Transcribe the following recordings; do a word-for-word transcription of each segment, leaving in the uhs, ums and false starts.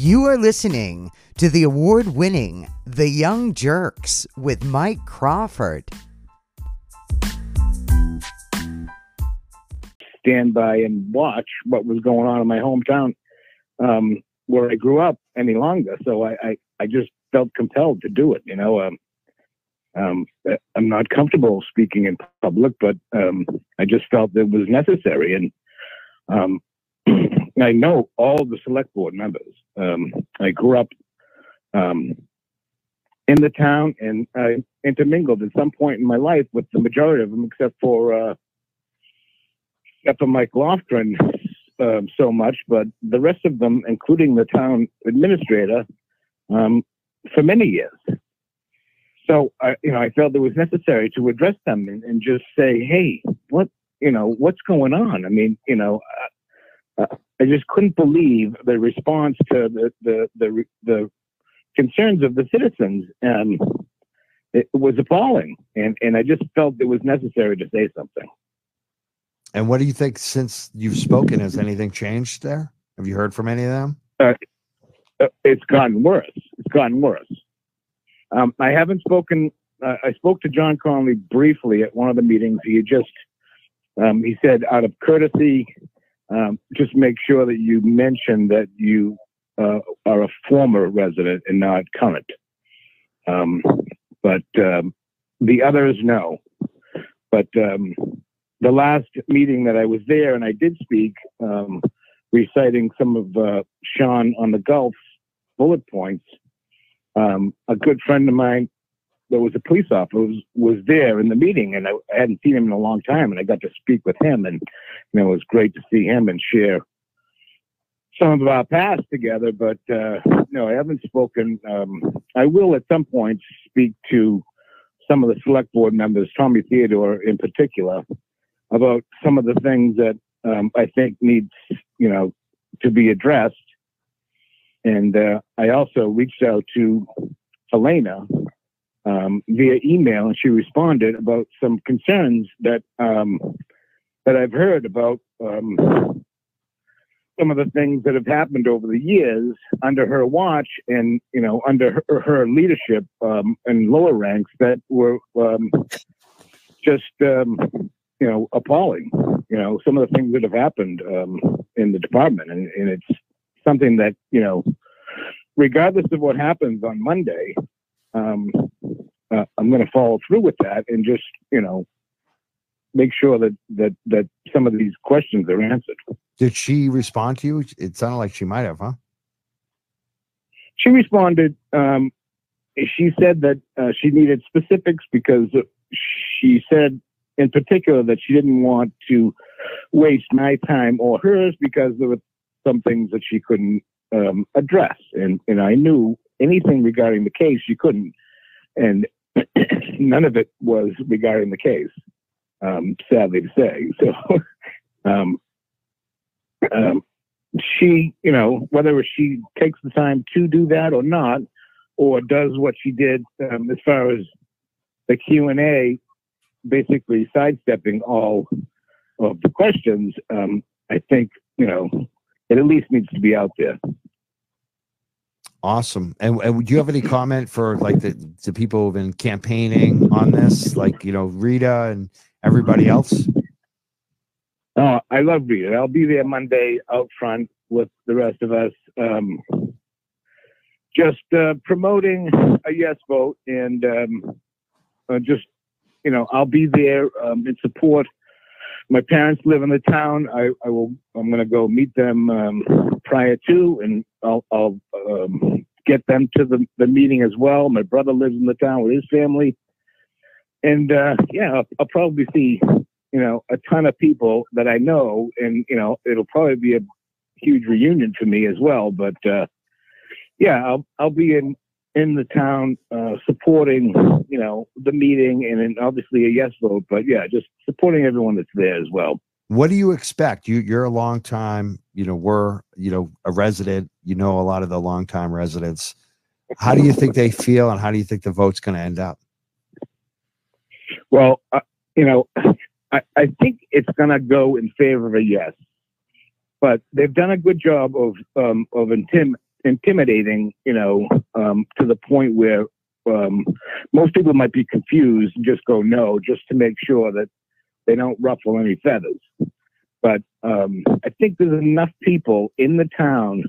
You are listening to the award-winning The Young Jerks with Mike Crawford. Stand by and watch what was going on in my hometown um, where I grew up any longer. So I, I, I just felt compelled to do it. You know, um, um, I'm not comfortable speaking in public, but um, I just felt it was necessary. And um, I know all the select board members. Um, I grew up um, in the town, and I intermingled at some point in my life with the majority of them, except for uh, except for Mike Lofgren uh, so much. But the rest of them, including the town administrator, um, for many years. So I, you know, I felt it was necessary to address them and, and just say, "Hey, what you know, what's going on?" I mean, you know. Uh, Uh, I just couldn't believe the response to the the the, the concerns of the citizens. Um, it was appalling, and and I just felt it was necessary to say something. And what do you think since you've spoken? Has anything changed there? Have you heard from any of them? Uh, it's gotten worse. It's gotten worse. Um, I haven't spoken. Uh, I spoke to John Connolly briefly at one of the meetings. He just um, he said out of courtesy. Um, just make sure that you mention that you uh, are a former resident and not current. Um, but um, the others, no. But um, the last meeting that I was there, and I did speak, um, reciting some of uh, Sean on the Gulf's bullet points, um, a good friend of mine that was a police officer was, was there in the meeting, and I, I hadn't seen him in a long time, and I got to speak with him, and you know, it was great to see him and share some of our past together. But uh, no, I haven't spoken. Um, I will at some point speak to some of the select board members, Tommy Theodore in particular, about some of the things that um, I think needs, you know, to be addressed. And uh, I also reached out to Elena Um, via email, and she responded about some concerns that um, that I've heard about um, some of the things that have happened over the years under her watch, and you know, under her, her leadership um, in lower ranks that were um, just um, you know, appalling. You know, some of the things that have happened um, in the department, and, and it's something that, you know, regardless of what happens on Monday. Um, uh, I'm going to follow through with that and just, you know, make sure that, that, that some of these questions are answered. Did she respond to you? It sounded like she might have, huh? She responded. Um, she said that uh, she needed specifics because she said in particular that she didn't want to waste my time or hers because there were some things that she couldn't um, address. And, and I knew anything regarding the case, she couldn't. And none of it was regarding the case, um, sadly to say. So um, um, she, you know, whether she takes the time to do that or not, or does what she did um, as far as the Q and A, basically sidestepping all of the questions, um, I think, you know, it at least needs to be out there. Awesome. And, and do you have any comment for like the, the people who've been campaigning on this, like, you know, Rita and everybody else? Oh, I love Rita. I'll be there Monday out front with the rest of us, um, just uh, promoting a yes vote. And um, uh, just, you know, I'll be there um, in support. My parents live in the town. I, I will. I'm going to go meet them um, prior to, and I'll, I'll um, get them to the, the meeting as well. My brother lives in the town with his family, and uh, yeah, I'll, I'll probably see, you know, a ton of people that I know, and you know, it'll probably be a huge reunion for me as well. But uh, yeah, I'll I'll be in in the town uh, supporting, you know, the meeting, and then obviously a yes vote, but yeah, just supporting everyone that's there as well. What do you expect? You, you're a long time, you know, we're, you know, a resident, you know, a lot of the long time residents. How do you think they feel, and how do you think the vote's going to end up? Well, uh, you know, I, I think it's going to go in favor of a yes, but they've done a good job of, um, of intim- intimidating, you know, um, to the point where um, most people might be confused and just go no, just to make sure that they don't ruffle any feathers. But um, I think there's enough people in the town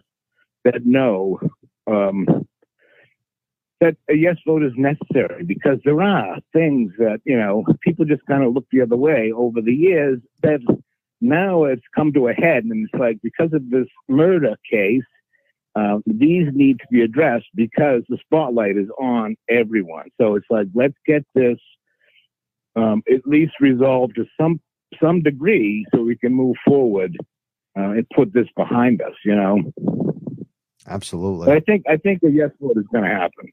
that know um, that a yes vote is necessary, because there are things that, you know, people just kind of look the other way over the years, that now it's come to a head. And it's like, because of this murder case, uh, these need to be addressed because the spotlight is on everyone. So it's like, let's get this um, at least resolved to some some degree so we can move forward uh, and put this behind us, you know? Absolutely. But I think, I think the yes vote is going to happen.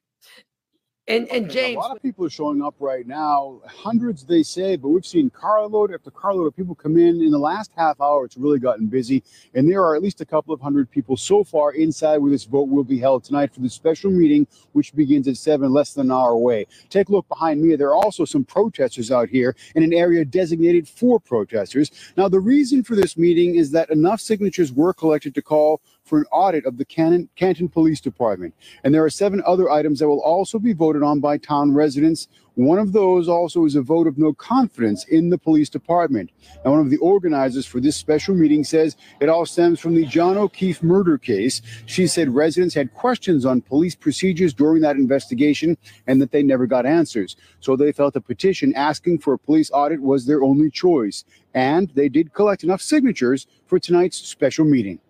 And, and James, a lot of people are showing up right now. Hundreds, they say, but we've seen carload after carload of people come in. In the last half hour, it's really gotten busy. And there are at least a couple of hundred people so far inside where this vote will be held tonight for the special meeting, which begins at seven, less than an hour away. Take a look behind me. There are also some protesters out here in an area designated for protesters. Now, the reason for this meeting is that enough signatures were collected to call for an audit of the Canton, Canton Police Department. And there are seven other items that will also be voted on by town residents. One of those also is a vote of no confidence in the police department. Now, one of the organizers for this special meeting says it all stems from the John O'Keefe murder case. She said residents had questions on police procedures during that investigation and that they never got answers. So they felt a petition asking for a police audit was their only choice. And they did collect enough signatures for tonight's special meeting.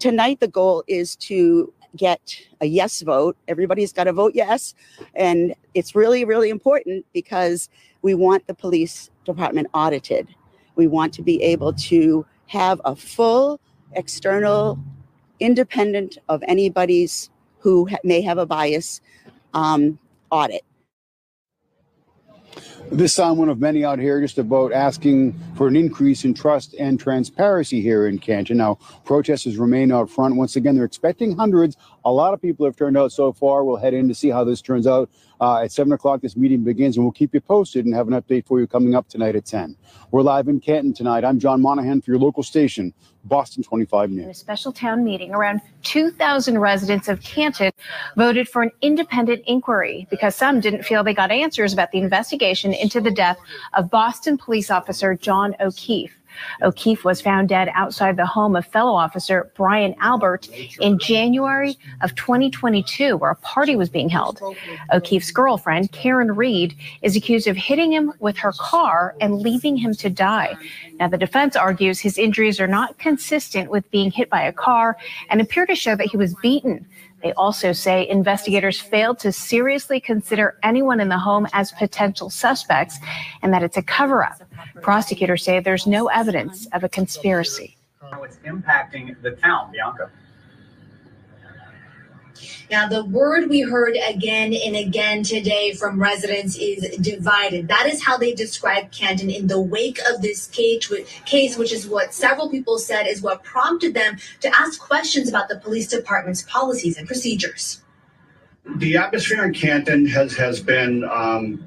Tonight, the goal is to get a yes vote. Everybody's got to vote yes. And it's really, really important because we want the police department audited. We want to be able to have a full external, independent of anybody's who ha- may have a bias um, audit. This time, one of many out here just about asking for an increase in trust and transparency here in Canton. Now, protesters remain out front. Once again, they're expecting hundreds. A lot of people have turned out so far. We'll head in to see how this turns out. Uh, at seven o'clock, this meeting begins, and we'll keep you posted and have an update for you coming up tonight at ten. We're live in Canton tonight. I'm John Monahan for your local station, Boston twenty-five News. In a special town meeting, around two thousand residents of Canton voted for an independent inquiry because some didn't feel they got answers about the investigation into the death of Boston police officer John O'Keefe. O'Keefe was found dead outside the home of fellow officer Brian Albert in January of twenty twenty-two, where a party was being held. O'Keefe's girlfriend, Karen Reed, is accused of hitting him with her car and leaving him to die. Now, the defense argues his injuries are not consistent with being hit by a car and appear to show that he was beaten. They also say investigators failed to seriously consider anyone in the home as potential suspects and that it's a cover-up. Prosecutors say there's no evidence of a conspiracy. How it's impacting the town, Bianca. Now, the word we heard again and again today from residents is divided. That is how they describe Canton in the wake of this case, which is what several people said is what prompted them to ask questions about the police department's policies and procedures. The atmosphere in Canton has, has been um,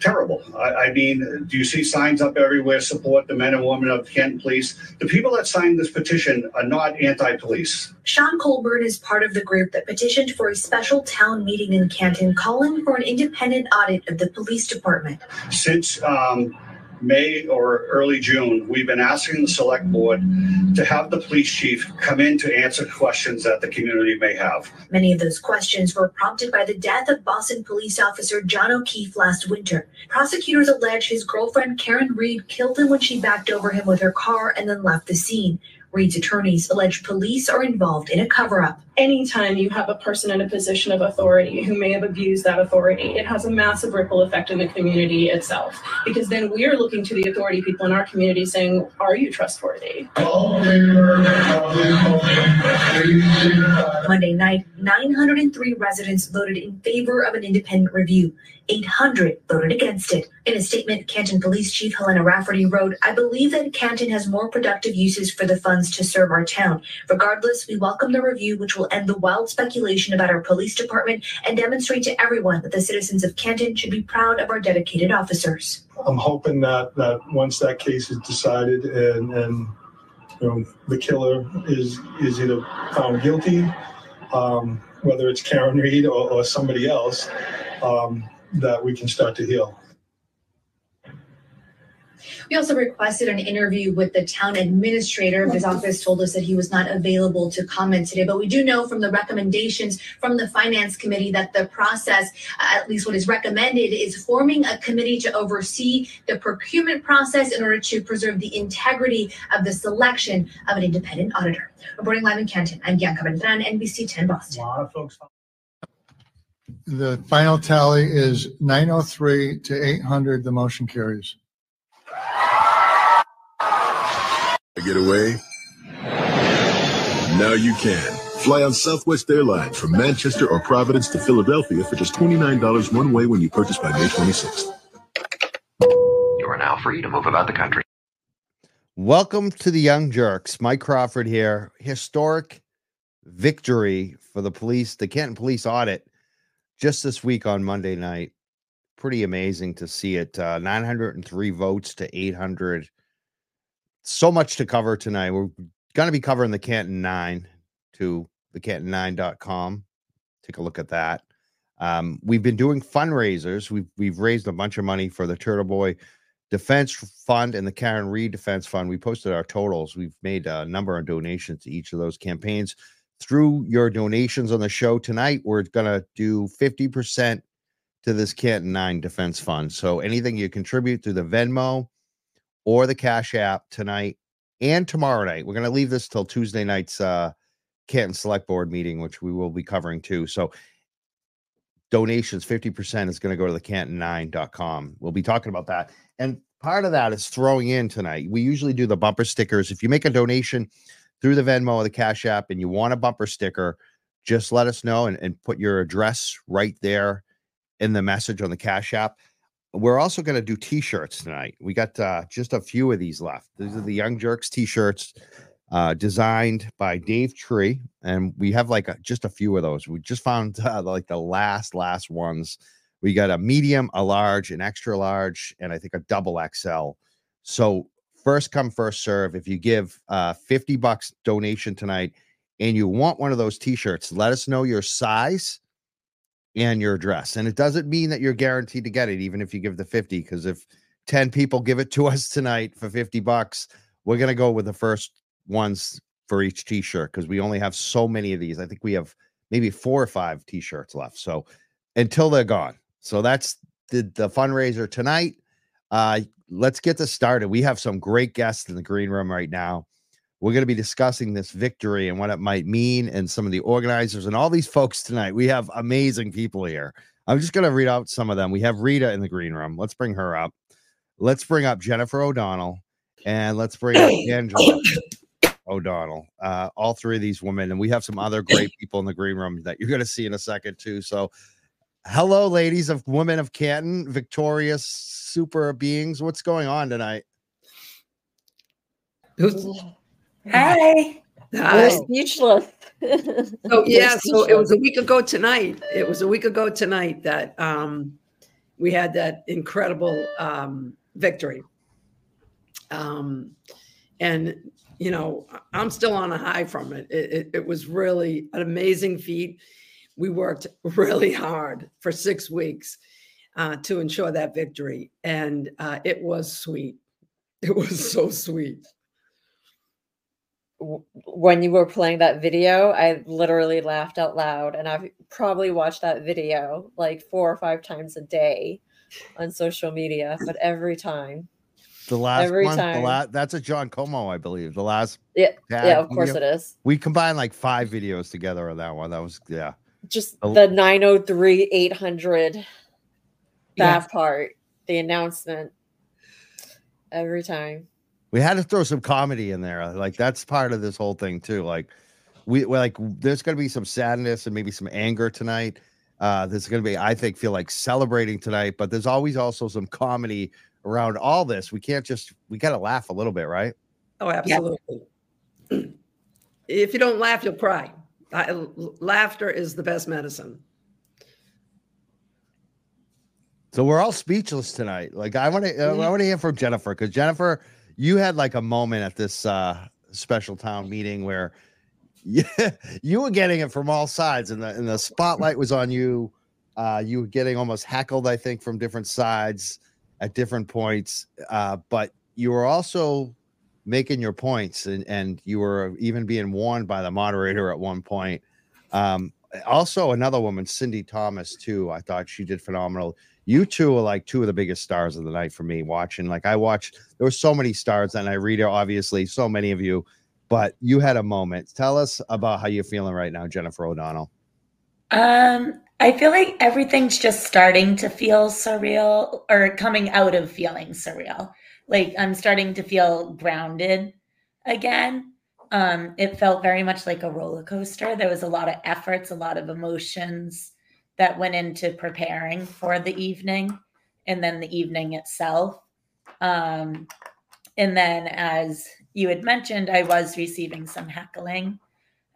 terrible. I, I mean, do you see signs up everywhere, support the men and women of Canton Police? The people that signed this petition are not anti-police. Sean Colburn is part of the group that petitioned for a special town meeting in Canton, calling for an independent audit of the police department. Since um, May or early June, we've been asking the select board to have the police chief come in to answer questions that the community may have. Many of those questions were prompted by the death of Boston police officer John O'Keefe last winter. Prosecutors allege his girlfriend Karen Reed killed him when she backed over him with her car and then left the scene. Reed's attorneys allege police are involved in a cover-up. Anytime you have a person in a position of authority who may have abused that authority, it has a massive ripple effect in the community itself, because then we are looking to the authority people in our community saying, are you trustworthy? Monday night, nine hundred three residents voted in favor of an independent review. eight hundred voted against it. In a statement, Canton Police Chief Helena Rafferty wrote, I believe that Canton has more productive uses for the funds to serve our town. Regardless, we welcome the review, which will end the wild speculation about our police department and demonstrate to everyone that the citizens of Canton should be proud of our dedicated officers. I'm hoping that, that once that case is decided and, and you know, the killer is is either found guilty, um, whether it's Karen Reed or, or somebody else, um, that we can start to heal. We also requested an interview with the town administrator. His office told us that he was not available to comment today, but we do know from the recommendations from the Finance Committee that the process, uh, at least what is recommended, is forming a committee to oversee the procurement process in order to preserve the integrity of the selection of an independent auditor. Reporting live in Canton, I'm Bianca Bentran, N B C ten Boston. Wow, folks. The final tally is nine oh three to eight hundred. The motion carries. Get away? Now you can. Fly on Southwest Airlines from Manchester or Providence to Philadelphia for just twenty-nine dollars one way when you purchase by May twenty-sixth. You are now free to move about the country. Welcome to the Young Jerks. Mike Crawford here. Historic victory for the police, the Canton police audit, just this week on Monday night. Pretty amazing to see it. Uh, nine hundred three votes to eight hundred. So much to cover tonight. We're going to be covering the Canton Nine to the canton nine dot com. Take a look at that. Um, we've been doing fundraisers. We've, we've raised a bunch of money for the Turtle Boy Defense Fund and the Karen Reed Defense Fund. We posted our totals. We've made a number of donations to each of those campaigns. Through your donations on the show tonight, we're going to do fifty percent to this Canton Nine Defense Fund. So anything you contribute through the Venmo or the Cash App tonight and tomorrow night. We're going to leave this till Tuesday night's uh, Canton Select Board meeting, which we will be covering too. So donations, fifty percent is going to go to the canton nine dot com. We'll be talking about that. And part of that is throwing in tonight. We usually do the bumper stickers. If you make a donation through the Venmo or the Cash App and you want a bumper sticker, just let us know and, and put your address right there in the message on the Cash App. We're also going to do T-shirts tonight. We got uh, just a few of these left. These are the Young Jerks T-shirts uh, designed by Dave Tree, and we have like a, just a few of those. We just found uh, like the last, last ones. We got a medium, a large, an extra large, and I think a double X L. So first come, first serve. If you give uh, fifty bucks donation tonight and you want one of those T-shirts, let us know your size and your address. And it doesn't mean that you're guaranteed to get it, even if you give the fifty, because if ten people give it to us tonight for fifty bucks, we're going to go with the first ones for each T-shirt, because we only have so many of these. I think we have maybe four or five T-shirts left, so until they're gone. So that's the, the fundraiser tonight. Uh, let's get this started. We have some great guests in the green room right now. We're going to be discussing this victory and what it might mean and some of the organizers and all these folks tonight. We have amazing people here. I'm just going to read out some of them. We have Rita in the green room. Let's bring her up. Let's bring up Jennifer O'Donnell, and let's bring up Angela O'Donnell. Uh, all three of these women. And we have some other great people in the green room that you're going to see in a second too. So hello, ladies of women of Canton, victorious super beings. What's going on tonight? Who's Hi. Hi. We're speechless. So, yeah, so it was a week ago tonight. It was a week ago tonight that um, we had that incredible um, victory. Um, and, you know, I'm still on a high from it. It, it. It was really an amazing feat. We worked really hard for six weeks uh, to ensure that victory. And uh, it was sweet. It was so sweet. When you were playing that video, I literally laughed out loud, and I've probably watched that video like four or five times a day on social media. But every time, the last every one, time the la that's a John Como, I believe. The last, yeah, yeah, of course video. It is. We combined like five videos together on that one. That was yeah, just a the nine oh three, eight hundred. That yeah. part, the announcement every time. We had to throw some comedy in there. Like that's part of this whole thing too. Like we we're like, there's going to be some sadness and maybe some anger tonight. Uh, there's going to be, I think, feel like celebrating tonight, but there's always also some comedy around all this. We can't just, we got to laugh a little bit, right? Oh, absolutely. Yeah. If you don't laugh, you'll cry. I, laughter is the best medicine. So we're all speechless tonight. Like I want to, I want to hear from Jennifer, because Jennifer, you had like a moment at this uh, special town meeting where you, you were getting it from all sides, and the, and the spotlight was on you. Uh, you were getting almost heckled, I think, from different sides at different points. Uh, but you were also making your points, and, and you were even being warned by the moderator at one point. Um, also, another woman, Cindy Thomas, too. I thought she did phenomenal. You two are like two of the biggest stars of the night for me watching. Like I watched, there were so many stars, and I read it, obviously, so many of you, but you had a moment. Tell us about how you're feeling right now, Jennifer O'Donnell. Um, I feel like everything's just starting to feel surreal, or coming out of feeling surreal. Like I'm starting to feel grounded again. Um, it felt very much like a roller coaster. There was a lot of efforts, a lot of emotions that went into preparing for the evening, and then the evening itself. Um, and then, as you had mentioned, I was receiving some heckling.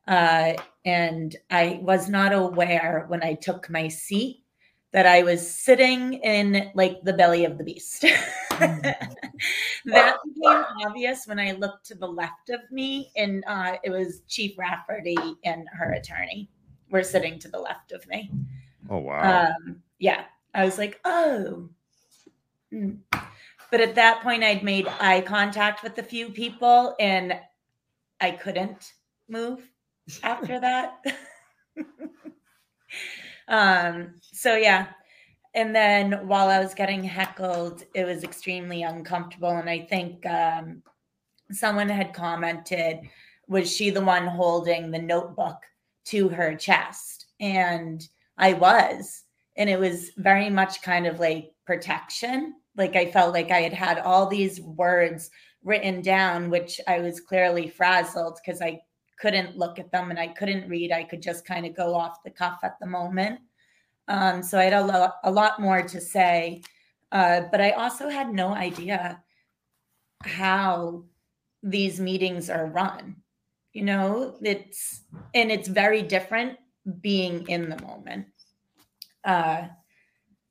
Uh, and I was not aware when I took my seat that I was sitting in like the belly of the beast. That became obvious when I looked to the left of me, and uh, it was Chief Rafferty and her attorney were sitting to the left of me. Oh, wow. Um, yeah. I was like, oh. Mm. But at that point, I'd made eye contact with a few people, and I couldn't move after that. um, so, yeah. And then while I was getting heckled, it was extremely uncomfortable. And I think um, someone had commented, was she the one holding the notebook to her chest? And I was, and it was very much kind of like protection. Like I felt like I had had all these words written down, which I was clearly frazzled because I couldn't look at them and I couldn't read. I could just kind of go off the cuff at the moment. Um, so I had a, lo- a lot more to say, uh, but I also had no idea how these meetings are run. You know, it's, and it's very different being in the moment. Uh,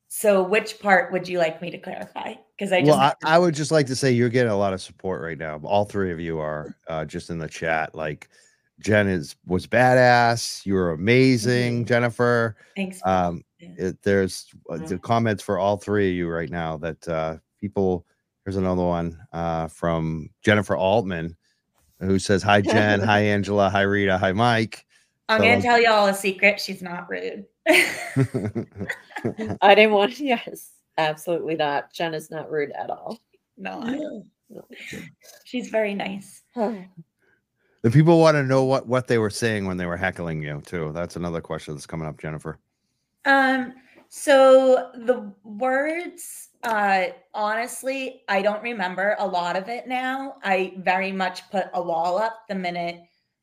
so which part would you like me to clarify? Because I just well, I, I would just like to say you're getting a lot of support right now. All three of you are uh, just in the chat. Like Jen is was badass. You were amazing, mm-hmm. Jennifer. Thanks. Um, it, there's uh, the comments for all three of you right now that uh, people. Here's another one uh, from Jennifer Altman, who says hi Jen, hi Angela, hi Rita, hi Mike. I'm so, going to tell you all a secret. She's not rude. I didn't want to. Yes, absolutely not. Jen is not rude at all. No, I don't. No. She's very nice. The people want to know what, what they were saying when they were heckling you too. That's another question that's coming up, Jennifer. Um. So the words, uh, honestly, I don't remember a lot of it now. I very much put a wall up the minute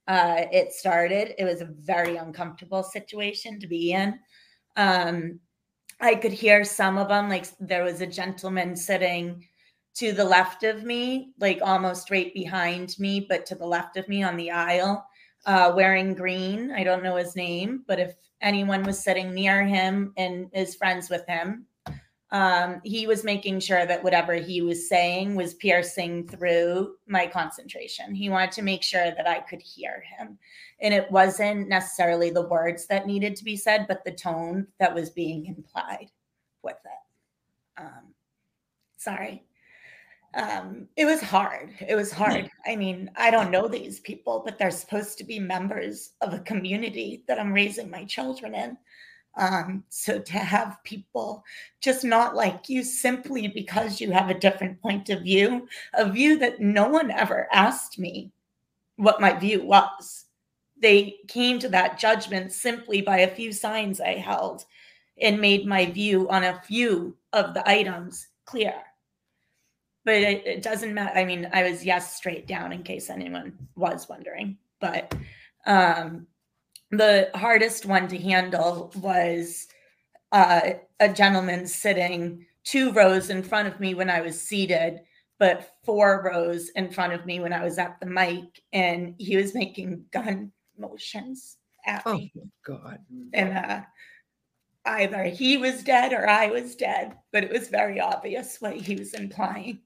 Uh, it started. It was a very uncomfortable situation to be in. Um, I could hear some of them, like there was a gentleman sitting to the left of me, like almost right behind me, but to the left of me on the aisle, uh, wearing green. I don't know his name, but if anyone was sitting near him and is friends with him, um, he was making sure that whatever he was saying was piercing through my concentration. He wanted to make sure that I could hear him. And it wasn't necessarily the words that needed to be said, but the tone that was being implied with it. Um, sorry. Um, it was hard. It was hard. I mean, I don't know these people, but they're supposed to be members of a community that I'm raising my children in. Um, so to have people just not like you simply because you have a different point of view, a view that no one ever asked me what my view was. They came to that judgment simply by a few signs I held and made my view on a few of the items clear. But it, it doesn't matter. I mean, I was yes, straight down in case anyone was wondering, but, um, the hardest one to handle was uh, a gentleman sitting two rows in front of me when I was seated, but four rows in front of me when I was at the mic, and he was making gun motions at me. Oh, God. And uh, either he was dead or I was dead, but it was very obvious what he was implying.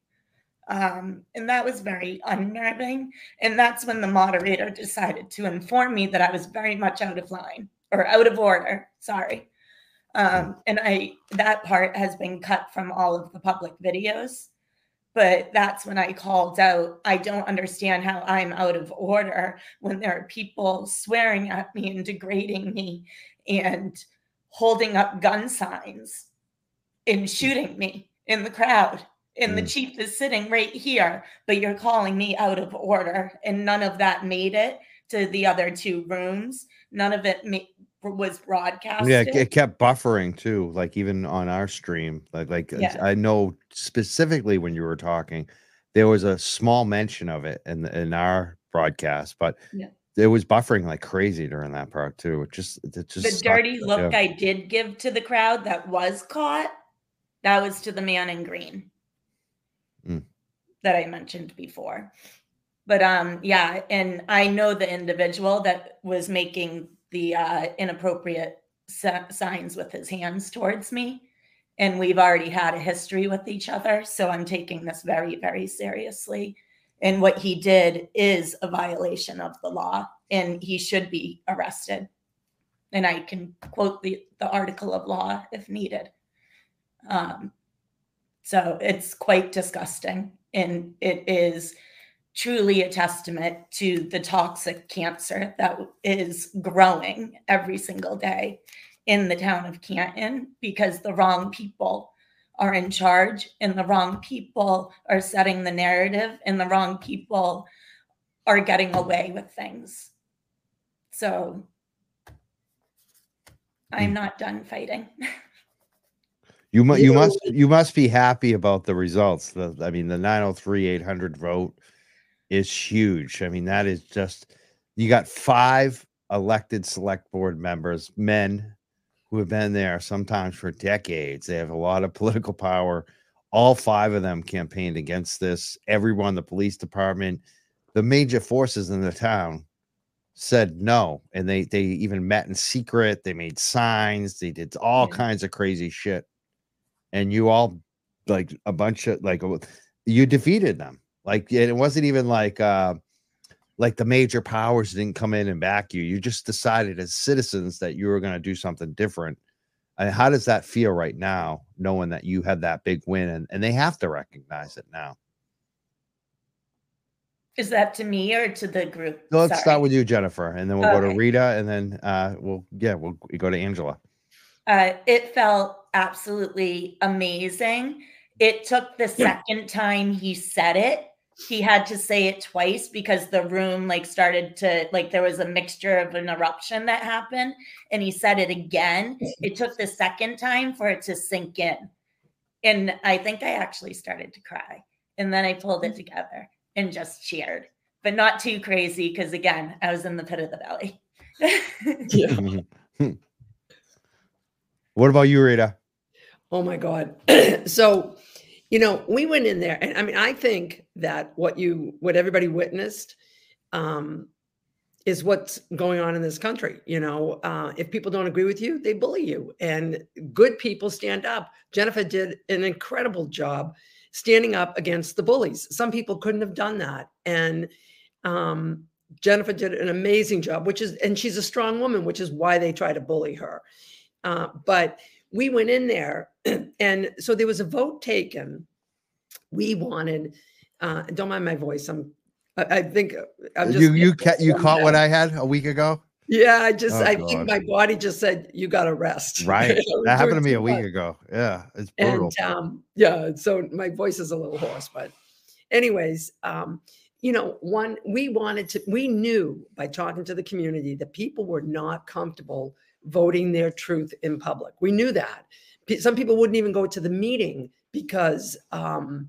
Um, and that was very unnerving. And that's when the moderator decided to inform me that I was very much out of line or out of order. Sorry. Um, and I, that part has been cut from all of the public videos, but that's when I called out, I don't understand how I'm out of order when there are people swearing at me and degrading me and holding up gun signs and shooting me in the crowd. And mm. the chief is sitting right here, but you're calling me out of order. And none of that made it to the other two rooms. None of it made was broadcasted. Yeah, it kept buffering too, like even on our stream. Like, like yeah. I know specifically when you were talking, there was a small mention of it in in our broadcast, but yeah. it was buffering like crazy during that part too. It just, it just the sucked. dirty look yeah. I did give to the crowd that was caught. That was to the man in green mm. that I mentioned before. But um, yeah, and I know the individual that was making the uh, inappropriate signs with his hands towards me. And we've already had a history with each other. So I'm taking this very, very seriously. And what he did is a violation of the law and he should be arrested. And I can quote the, the article of law if needed. Um, so it's quite disgusting. And it is truly a testament to the toxic cancer that is growing every single day in the town of Canton, because the wrong people are in charge and the wrong people are setting the narrative and the wrong people are getting away with things. So I'm not done fighting. You must, you must, you must be happy about the results. The, I mean, the nine oh three eight hundred vote is huge. I mean, that is just, you got five elected select board members, men who have been there sometimes for decades. They have a lot of political power. All five of them campaigned against this. Everyone, the police department, the major forces in the town said no. And they, they even met in secret. They made signs. They did all yeah. kinds of crazy shit. And you all, like a bunch of, like, you defeated them. Like, it wasn't even like uh, like the major powers didn't come in and back you. You just decided as citizens that you were going to do something different. And how does that feel right now, knowing that you had that big win and, and they have to recognize it now? Is that to me or to the group? So let's Sorry. start with you, Jennifer, and then we'll okay. go to Rita, and then uh, we'll, yeah, we'll go to Angela. Uh, it felt absolutely amazing. It took the second time he said it. He had to say it twice because the room like started to, like there was a mixture of an eruption that happened and he said it again. It took the second time for it to sink in. And I think I actually started to cry and then I pulled it together and just cheered, but not too crazy. Cause again, I was in the pit of the belly. yeah. What about you, Rita? Oh my God. So, you know, we went in there and I mean, I think that what you, what everybody witnessed um, is what's going on in this country. You know, uh, if people don't agree with you, they bully you and good people stand up. Jennifer did an incredible job standing up against the bullies. Some people couldn't have done that. And um, Jennifer did an amazing job, which is, and she's a strong woman, which is why they try to bully her. Uh, but we went in there and so there was a vote taken. We wanted, uh, don't mind my voice. I'm, I, I think I'm just, you, you, ca you caught what I had a week ago. Yeah. I just, oh, I God. think my body just said, you got to rest. Right. That happened to me a week ago. Yeah. It's brutal. And, um, yeah. So my voice is a little hoarse, but anyways, um, you know, one, we wanted to, we knew by talking to the community that people were not comfortable voting their truth in public. We knew that. Some people wouldn't even go to the meeting because um,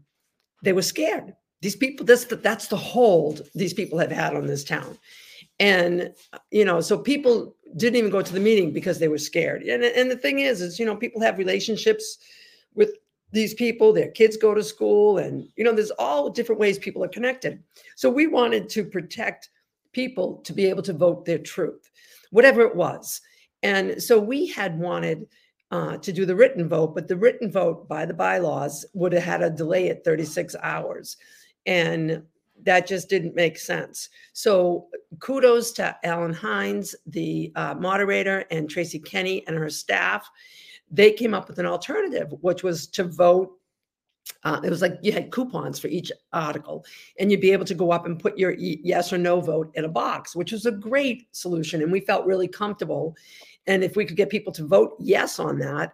they were scared. These people, that's the, that's the hold these people have had on this town. And, you know, so people didn't even go to the meeting because they were scared. And, and the thing is, is, you know, people have relationships with these people, their kids go to school and, you know, there's all different ways people are connected. So we wanted to protect people to be able to vote their truth, whatever it was. And so we had wanted uh, to do the written vote, but the written vote by the bylaws would have had a delay at thirty-six hours. And that just didn't make sense. So kudos to Alan Hines, the uh, moderator, and Tracy Kenny and her staff. They came up with an alternative, which was to vote. Uh, it was like you had coupons for each article, and you'd be able to go up and put your yes or no vote in a box, which was a great solution. And we felt really comfortable. And if we could get people to vote yes on that,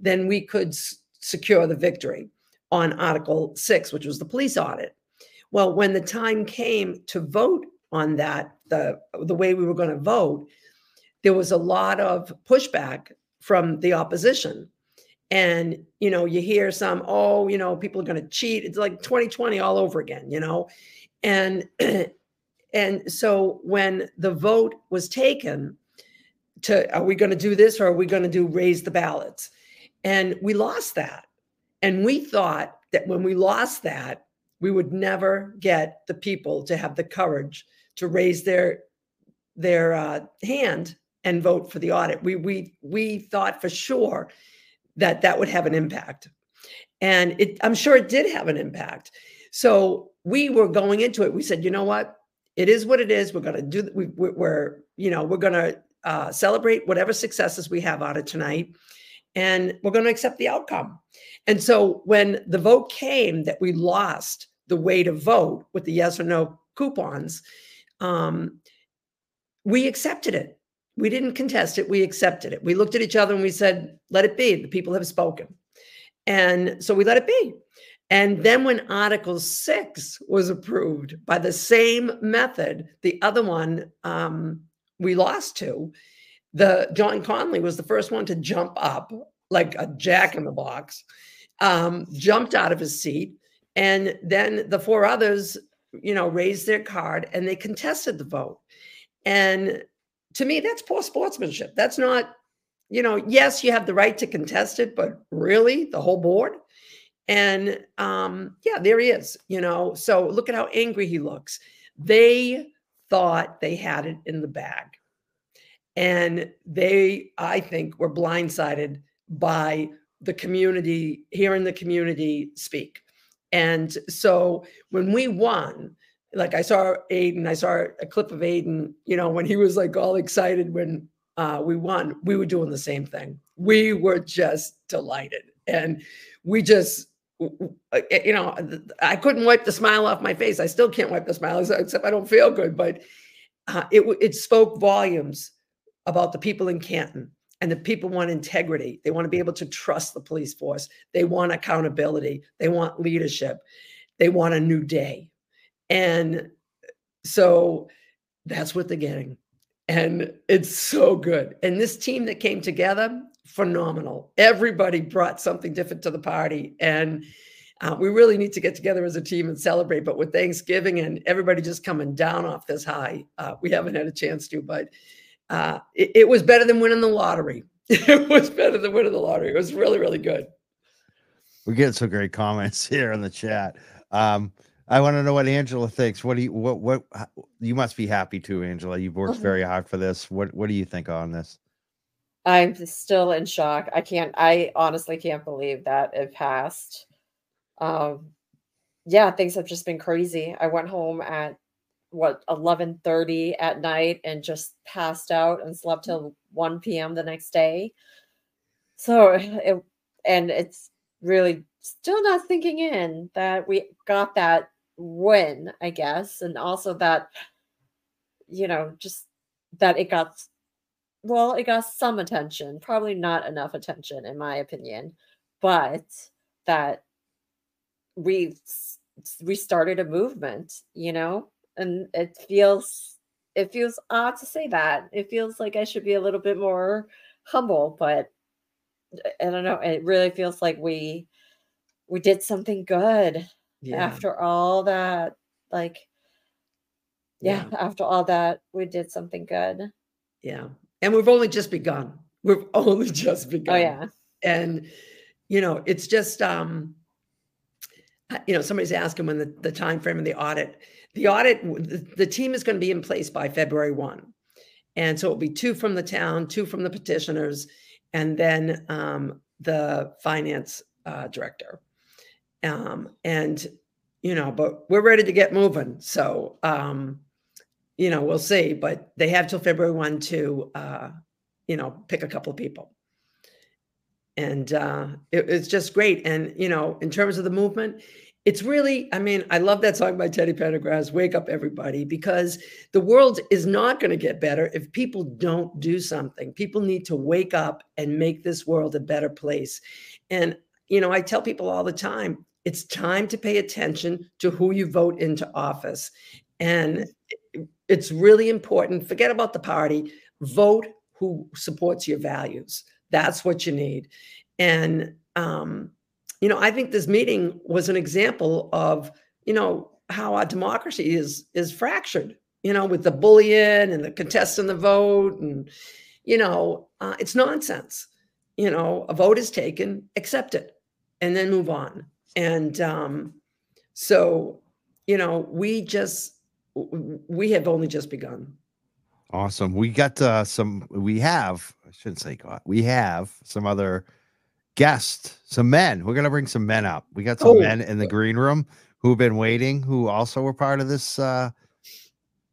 then we could s- secure the victory on Article six, which was the police audit. Well, when the time came to vote on that, the, the way we were going to vote, there was a lot of pushback from the opposition. And, you know, you hear some, oh, you know, people are going to cheat. It's like twenty twenty all over again, you know. And and so when the vote was taken to, are we going to do this or are we going to do raise the ballots? And we lost that. And we thought that when we lost that, we would never get the people to have the courage to raise their their uh, hand and vote for the audit. We we we thought for sure that that would have an impact. And it, I'm sure it did have an impact. So we were going into it. We said, you know what? It is what it is. We're going to do, we, we're, you know, we're going to uh, celebrate whatever successes we have out of tonight. And we're going to accept the outcome. And so when the vote came that we lost the way to vote with the yes or no coupons, um, we accepted it. We didn't contest it. We accepted it. We looked at each other and we said, let it be. The people have spoken. And so we let it be. And then when Article six was approved by the same method, the other one um, we lost to, the John Connolly was the first one to jump up like a jack in the box, um, jumped out of his seat. And then the four others, you know, raised their card and they contested the vote. And to me, that's poor sportsmanship. That's not, you know, yes, you have the right to contest it, but really the whole board? And um, yeah, there he is, you know. So look at how angry he looks. They thought they had it in the bag. And they, I think, were blindsided by the community, hearing the community speak. And so when we won, like I saw Aiden, I saw a clip of Aiden, you know, when he was like all excited when uh, we won, we were doing the same thing. We were just delighted. And we just, you know, I couldn't wipe the smile off my face. I still can't wipe the smile, except I don't feel good. But uh, it it spoke volumes about the people in Canton. And the people want integrity. They want to be able to trust the police force. They want accountability. They want leadership. They want a new day. And so that's what they're getting. And it's so good. And this team that came together, phenomenal. Everybody brought something different to the party. And uh, we really need to get together as a team and celebrate. But with Thanksgiving and everybody just coming down off this high, uh, we haven't had a chance to, but Uh, it, it was better than winning the lottery. It was better than winning the lottery. It was really, really good. We get some great comments here in the chat. Um, I want to know what Angela thinks. What do you, what, what you must be happy too, Angela. You've worked mm-hmm. very hard for this. What, what do you think on this? I'm still in shock. I can't, I honestly can't believe that it passed. Um, yeah, things have just been crazy. I went home at what eleven thirty at night and just passed out and slept till one p.m. the next day. So it, and it's really still not sinking in that we got that win, I guess. And also that, you know, just that it got, well, it got some attention, probably not enough attention in my opinion, but that we, we started a movement, you know. And it feels, it feels odd to say that. It feels like I should be a little bit more humble, but I don't know. It really feels like we, we did something good yeah. after all that. Like, yeah, yeah, after all that, we did something good. Yeah. And we've only just begun. We've only just begun. Oh yeah. And, you know, it's just, um, you know, somebody's asking when the, the time frame of the audit. The audit, the team is going to be in place by February first. And so it'll be two from the town, two from the petitioners. and then um, the finance uh, director. Um, and, you know, but we're ready to get moving. So, um, you know, we'll see, but they have till February first to, uh, you know, pick a couple of people. And uh, it, it's just great. And, you know, in terms of the movement, it's really, I mean, I love that song by Teddy Pendergrass, Wake Up Everybody, because the world is not going to get better if people don't do something. People need to wake up and make this world a better place. And, you know, I tell people all the time, it's time to pay attention to who you vote into office. And it's really important. Forget about the party. Vote who supports your values. That's what you need. And, um, you know, I think this meeting was an example of, you know, how our democracy is is fractured, you know, with the bullying and the contesting the vote. And, you know, uh, it's nonsense. You know, a vote is taken, accept it, and then move on. And um, so, you know, we just, we have only just begun. Awesome. We got uh, some, we have, I shouldn't say God, we have some other guest, some men. We're going to bring some men up. We got some oh. men in the green room who've been waiting, who also were part of this uh,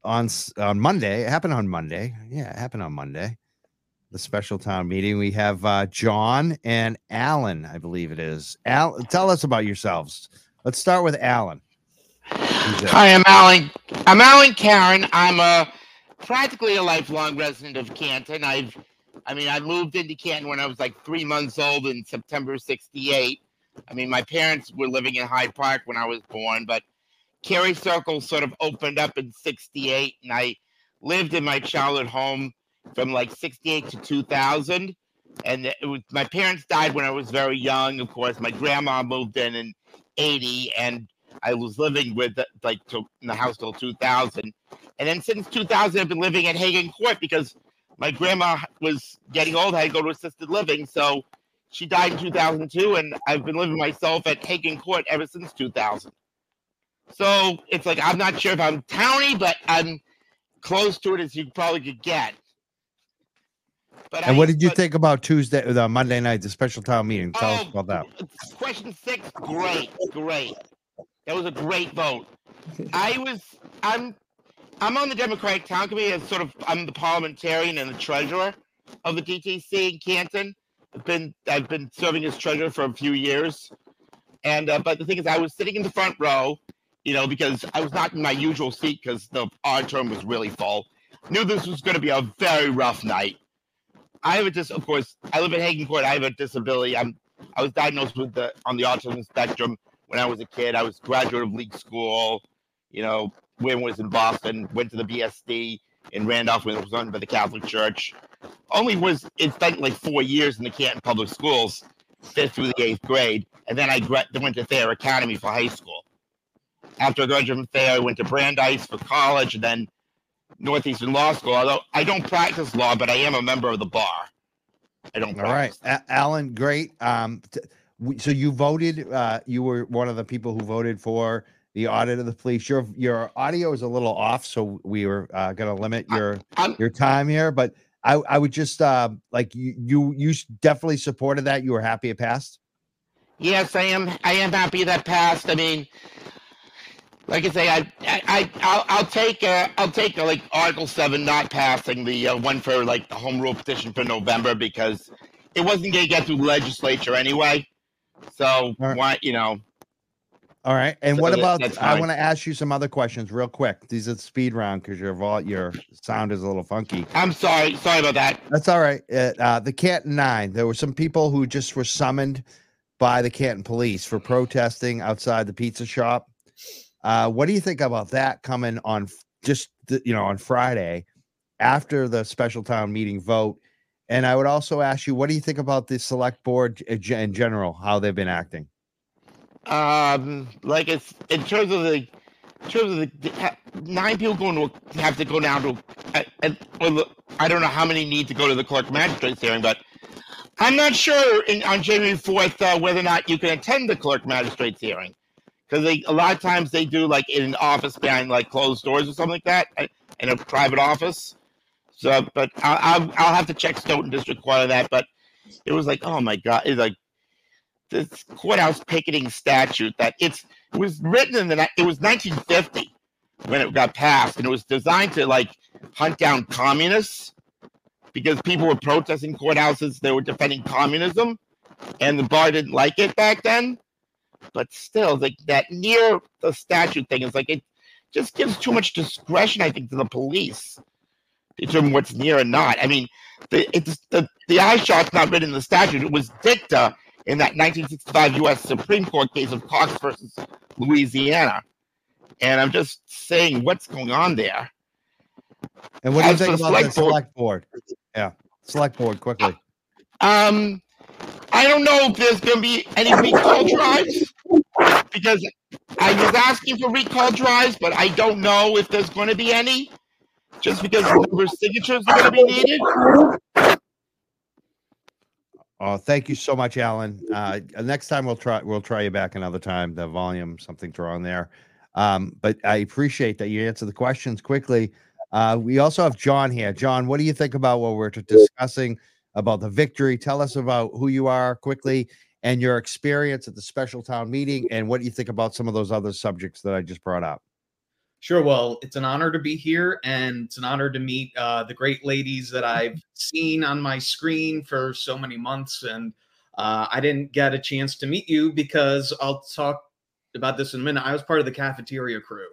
on on Monday. It happened on Monday. Yeah, it happened on Monday. The special town meeting. We have uh, John and Alan, I believe it is. Al, tell us about yourselves. Let's start with Alan. Hi, I'm Alan. I'm Alan Karen. I'm a practically a lifelong resident of Canton. I've I mean, I moved into Canton when I was like three months old in September sixty-eight. I mean, my parents were living in Hyde Park when I was born, but Cary Circle sort of opened up in sixty-eight, and I lived in my childhood home from like sixty-eight to two thousand. And it was, my parents died when I was very young, of course. My grandma moved in in eighty, and I was living with like in the house till two thousand. And then since two thousand, I've been living at Hagen Court because my grandma was getting old. I had to go to assisted living. So she died in two thousand two, and I've been living myself at Hagen Court ever since two thousand. So it's like, I'm not sure if I'm townie, but I'm close to it as you probably could get. But and I, what did you but, think about Tuesday, the Monday night, the special town meeting? Tell oh, us about that. Question six, great, great. That was a great vote. I was, I'm, I'm on the Democratic Town Committee as sort of, I'm the parliamentarian and the treasurer of the D T C in Canton. I've been, I've been serving as treasurer for a few years. And, uh, but the thing is, I was sitting in the front row, you know, because I was not in my usual seat because the our term was really full. Knew this was going to be a very rough night. I have a dis, of course, I live in Hagen Court. I have a disability. I'm, I was diagnosed with the, on the autism spectrum when I was a kid. I was graduate of league school, you know, when I was in Boston, went to the B S D in Randolph when it was run by the Catholic Church. Only was, it spent like four years in the Canton Public Schools, fifth through the eighth grade. And then I went to Thayer Academy for high school. After I graduated from Thayer, I went to Brandeis for college and then Northeastern Law School. Although I don't practice law, but I am a member of the bar. I don't practice. All right, Alan, great. Um, so you voted, uh, you were one of the people who voted for the audit of the police. Your your audio is a little off, so we were uh, going to limit your I'm, your time here. But I I would just uh, like you you you definitely supported that. You were happy it passed. Yes, I am. I am happy that passed. I mean, like I say, I I, I I'll, I'll take a, I'll take a, like Article Seven not passing the uh, one for like the home rule petition for November because it wasn't going to get through the legislature anyway. So right. why you know. All right. And so what about, I want to ask you some other questions real quick. These are the speed round because your vault, your sound is a little funky. I'm sorry. Sorry about that. That's all right. It, uh, the Canton Nine, there were some people who just were summoned by the Canton police for protesting outside the pizza shop. Uh, what do you think about that coming on just, the, you know, on Friday after the special town meeting vote? And I would also ask you, what do you think about the select board in general, how they've been acting? Um, like it's in terms of the, in terms of the, the nine people going to have to go down to, uh, uh, well, I don't know how many need to go to the clerk magistrate's hearing, but I'm not sure in, on January fourth uh, whether or not you can attend the clerk magistrate's hearing because they a lot of times they do like in an office behind like closed doors or something like that in a private office. So, but I, I'll, I'll have to check Stoughton District Court on that. But It was like, oh my God, it's like this courthouse picketing statute that it's it was written in the it was nineteen fifty when it got passed, and it was designed to like hunt down communists because people were protesting courthouses, they were defending communism, and the bar didn't like it back then. But still, like that near the statute thing is like it just gives too much discretion, I think, to the police to determine what's near or not. I mean, the it's the, the eye shot's not written in the statute. It was dicta in that nineteen sixty-five U S Supreme Court case of Cox versus Louisiana. And I'm just saying what's going on there. And what do you think about the select board? Yeah, select board, quickly. Um, I don't know if there's going to be any recall drives because I was asking for recall drives, but I don't know if there's going to be any just because the signatures are going to be needed. Oh, thank you so much, Alan. Uh, next time we'll try we'll try you back another time. The volume, something's wrong there. Um, but I appreciate that you answer the questions quickly. Uh, we also have John here. John, what do you think about what we're discussing about the victory? Tell us about who you are quickly and your experience at the special town meeting and what you think about some of those other subjects that I just brought up. Sure. Well, it's an honor to be here, and it's an honor to meet uh, the great ladies that I've seen on my screen for so many months. And uh, I didn't get a chance to meet you because I'll talk about this in a minute. I was part of the cafeteria crew.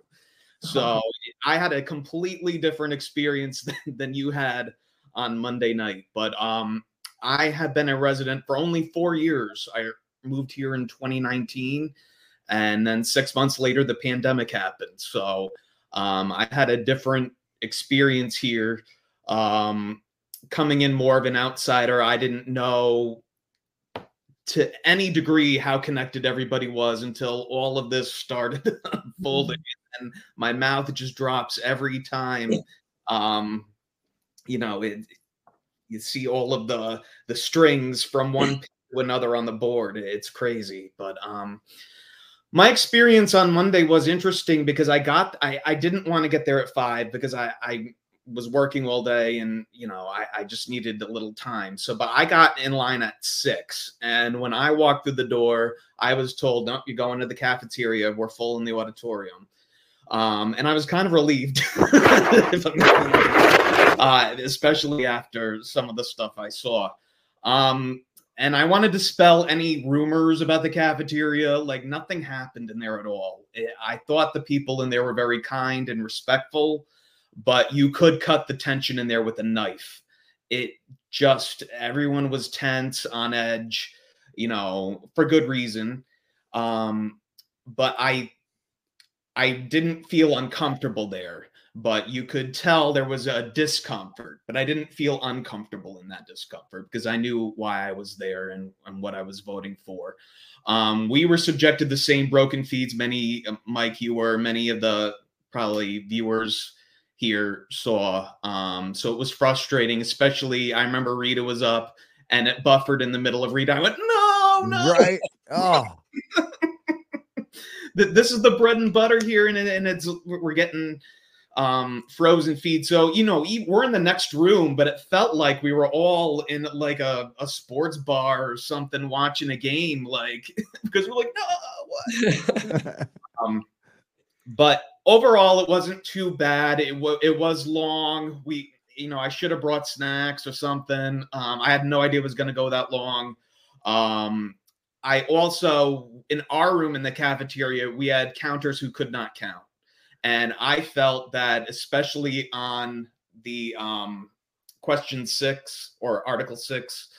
So I had a completely different experience than, than you had on Monday night. But um, I have been a resident for only four years. I moved here in twenty nineteen, and then six months later, the pandemic happened. So um, I had a different experience here. Um, coming in more of an outsider, I didn't know to any degree how connected everybody was until all of this started unfolding. And my mouth just drops every time, um, you know, it, you see all of the, the strings from one to another on the board. It's crazy. But um, my experience on Monday was interesting because I got, I, I didn't want to get there at five because I, I was working all day and, you know, I, I just needed a little time. So, but I got in line at six, and when I walked through the door, I was told, no, you're going to the cafeteria. We're full in the auditorium. Um, and I was kind of relieved, uh, especially after some of the stuff I saw. Um, and I want to dispel any rumors about the cafeteria. Like, nothing happened in there at all. It, I thought the people in there were very kind and respectful, but you could cut the tension in there with a knife. It just, everyone was tense, on edge, you know, for good reason. Um, but I I didn't feel uncomfortable there, but you could tell there was a discomfort, but I didn't feel uncomfortable in that discomfort because I knew why I was there and, and what I was voting for. Um, we were subjected to the same broken feeds. Many, Mike, you were, many of the probably viewers here saw. Um, so it was frustrating, especially I remember Rita was up and it buffered in the middle of Rita. I went, no, no. Right. Oh. This is the bread and butter here, and, and it's we're getting um, frozen feed. So, you know, we're in the next room, but it felt like we were all in like a, a sports bar or something watching a game, like, because we're like, no, what? um, but overall, it wasn't too bad. It, it was long. We, you know, I should have brought snacks or something. Um, I had no idea it was going to go that long. Um I also, in our room in the cafeteria, we had counters who could not count. And I felt that, especially on the um, question six or article six,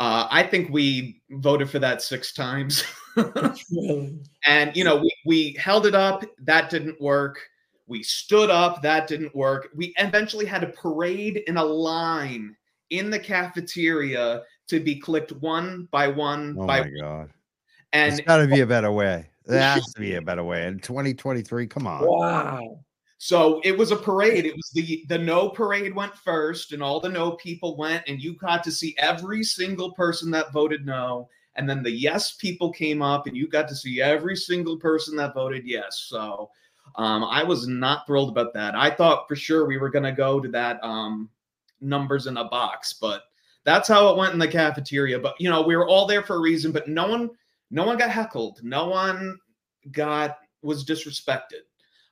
uh, I think we voted for that six times. And, you know, we, we held it up. That didn't work. We stood up. That didn't work. We eventually had to parade in a line in the cafeteria to be clicked one by one oh by my one. God. And there's gotta be a better way. There has to be a better way. In twenty twenty-three, come on. Wow. So it was a parade. It was the the no parade went first, and all the no people went, and you got to see every single person that voted no. And then the yes people came up, and you got to see every single person that voted yes. So um, I was not thrilled about that. I thought for sure we were gonna go to that um, numbers in a box, but That's how it went in the cafeteria. But, you know, we were all there for a reason, but no one, no one got heckled. No one got, was disrespected.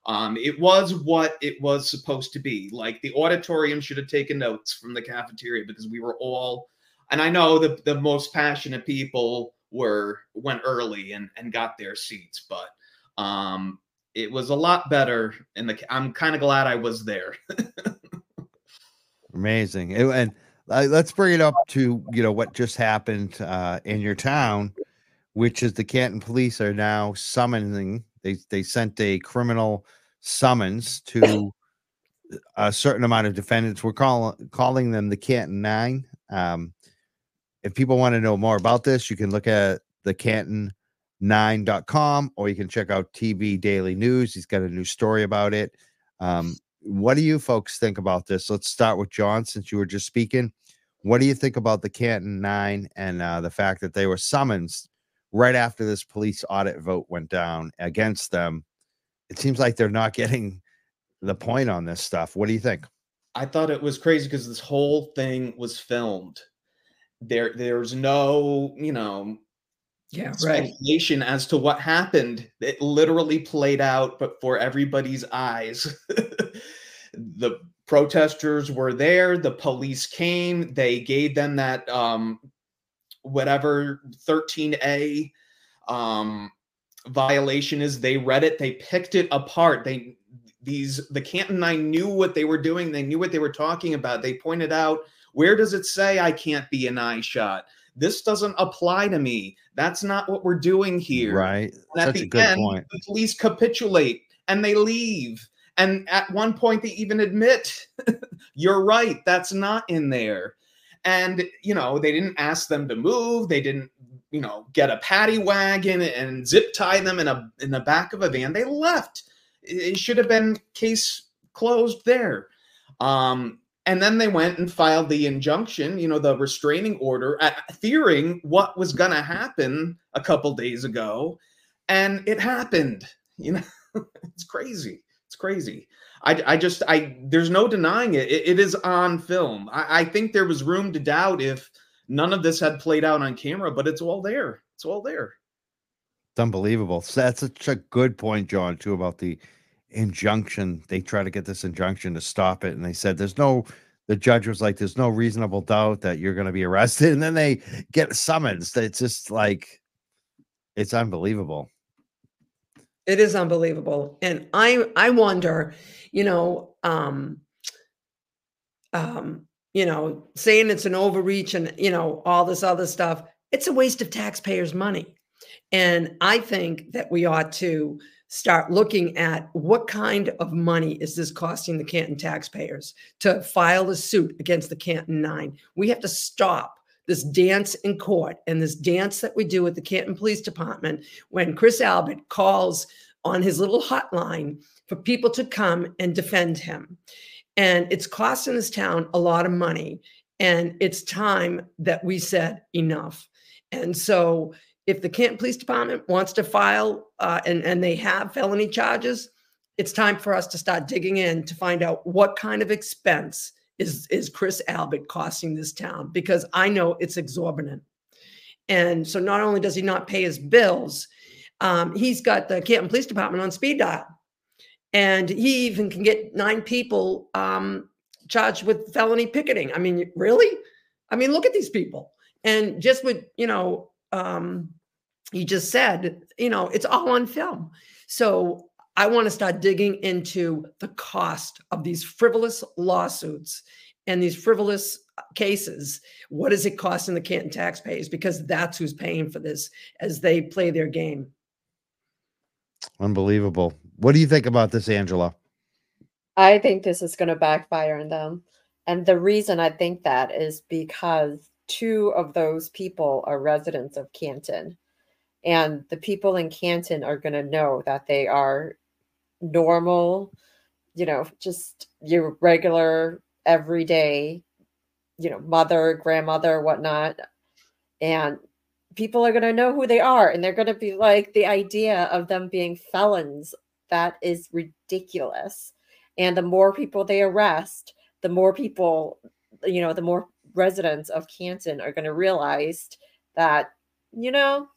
Um, it was what it was supposed to be. Like, the auditorium should have taken notes from the cafeteria, because we were all, and I know the, the most passionate people were, went early and, and got their seats, but, um, it was a lot better in the, I'm kind of glad I was there. Amazing. It, and uh, let's bring it up to, you know, what just happened, uh, in your town, which is the Canton police are now summoning. They, they sent a criminal summons to a certain amount of defendants. We're calling, calling them the Canton Nine. Um, if people want to know more about this, you can look at the canton nine dot com, or you can check out T V Daily News. He's got a new story about it. Um, what do you folks think about this? Let's start with John, since you were just speaking. What do you think about the Canton Nine and uh, the fact that they were summoned right after this police audit vote went down against them? It seems like they're not getting the point on this stuff. What do you think? I thought it was crazy because this whole thing was filmed. There, there's no, you know, yeah, speculation right. as to what happened. It literally played out, but for everybody's eyes. The protesters were there. The police came. They gave them that um, whatever thirteen A um, violation is. They read it. They picked it apart. They these the Canton Nine knew what they were doing. They knew what they were talking about. They pointed out, where does it say I can't be an eye shot? This doesn't apply to me. That's not what we're doing here. Right. And at the end, the police capitulate and they leave. And at one point, they even admit, you're right, that's not in there. And, you know, they didn't ask them to move. They didn't, you know, get a paddy wagon and zip tie them in a in the back of a van. They left. It should have been case closed there. Um, And then they went and filed the injunction, you know, the restraining order, at, fearing what was going to happen a couple days ago. And it happened. You know, it's crazy. It's crazy. I, I just, I, there's no denying it. It, it is on film. I, I think there was room to doubt if none of this had played out on camera, but it's all there. It's all there. It's unbelievable. So that's such a good point, John, too, about the injunction. They try to get this injunction to stop it, and they said there's no, the judge was like, there's no reasonable doubt that you're going to be arrested, and then they get summons. It's just like, it's unbelievable. It is unbelievable. And I I wonder, you know, um um you know, saying it's an overreach and, you know, all this other stuff, it's a waste of taxpayers' money. And I think that we ought to start looking at what kind of money is this costing the Canton taxpayers to file a suit against the Canton Nine. We have to stop this dance in court and this dance that we do at the Canton Police Department when Chris Albert calls on his little hotline for people to come and defend him. And it's costing this town a lot of money. And it's time that we said enough. And so if the Canton Police Department wants to file uh, and, and they have felony charges, it's time for us to start digging in to find out what kind of expense is, is Chris Albert costing this town, because I know it's exorbitant. And so not only does he not pay his bills, um, he's got the Canton Police Department on speed dial. And he even can get nine people um, charged with felony picketing. I mean, really? I mean, look at these people. And just with, you know, Um, you just said, you know, it's all on film. So I want to start digging into the cost of these frivolous lawsuits and these frivolous cases. What is it costing the Canton taxpayers? Because that's who's paying for this as they play their game. Unbelievable. What do you think about this, Angela? I think this is going to backfire on them. And the reason I think that is because two of those people are residents of Canton, and the people in Canton are going to know that they are normal, you know, just your regular everyday, you know, mother, grandmother, whatnot. And people are going to know who they are, and they're going to be like, the idea of them being felons, that is ridiculous. And the more people they arrest, the more people, you know, the more residents of Canton are going to realize that, you know,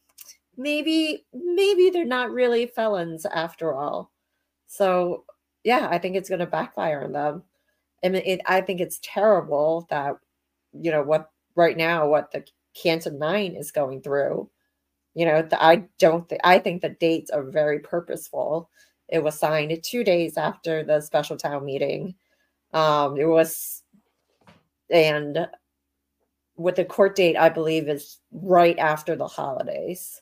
maybe, maybe they're not really felons after all. So yeah, I think it's going to backfire on them. I mean, it, I think it's terrible that, you know, what right now, what the Canton Nine is going through, you know, the, I don't think, I think the dates are very purposeful. It was signed two days after the special town meeting. Um, it was, and with the court date, I believe is right after the holidays.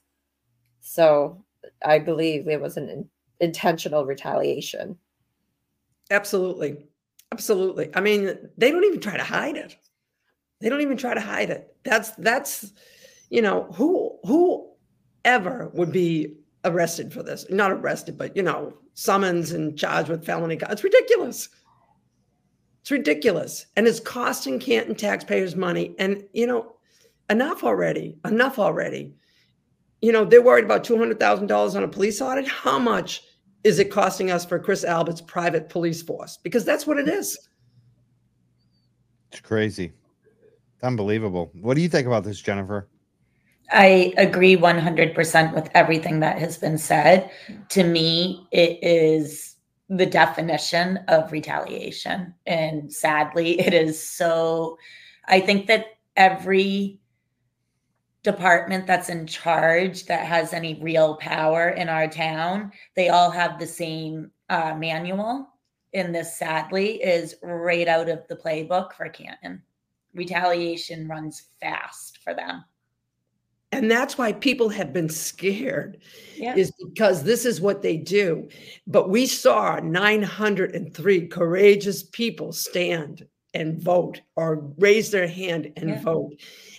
So I believe it was an in, intentional retaliation. Absolutely. Absolutely. I mean, they don't even try to hide it. They don't even try to hide it. That's, that's, you know, who, whoever would be arrested for this, not arrested, but, you know, summons and charged with felony. It's ridiculous. It's ridiculous. And it's costing Canton taxpayers money. And, you know, enough already, enough already. You know, they're worried about two hundred thousand dollars on a police audit. How much is it costing us for Chris Albert's private police force? Because that's what it is. It's crazy. Unbelievable. What do you think about this, Jennifer? I agree one hundred percent with everything that has been said. To me, it is the definition of retaliation. And sadly, it is so, I think that every department that's in charge that has any real power in our town, they all have the same uh, manual. And this, sadly, is right out of the playbook for Canton. Retaliation runs fast for them. And that's why people have been scared, yeah. is because this is what they do. But we saw nine hundred three courageous people stand and vote or raise their hand and yeah. vote.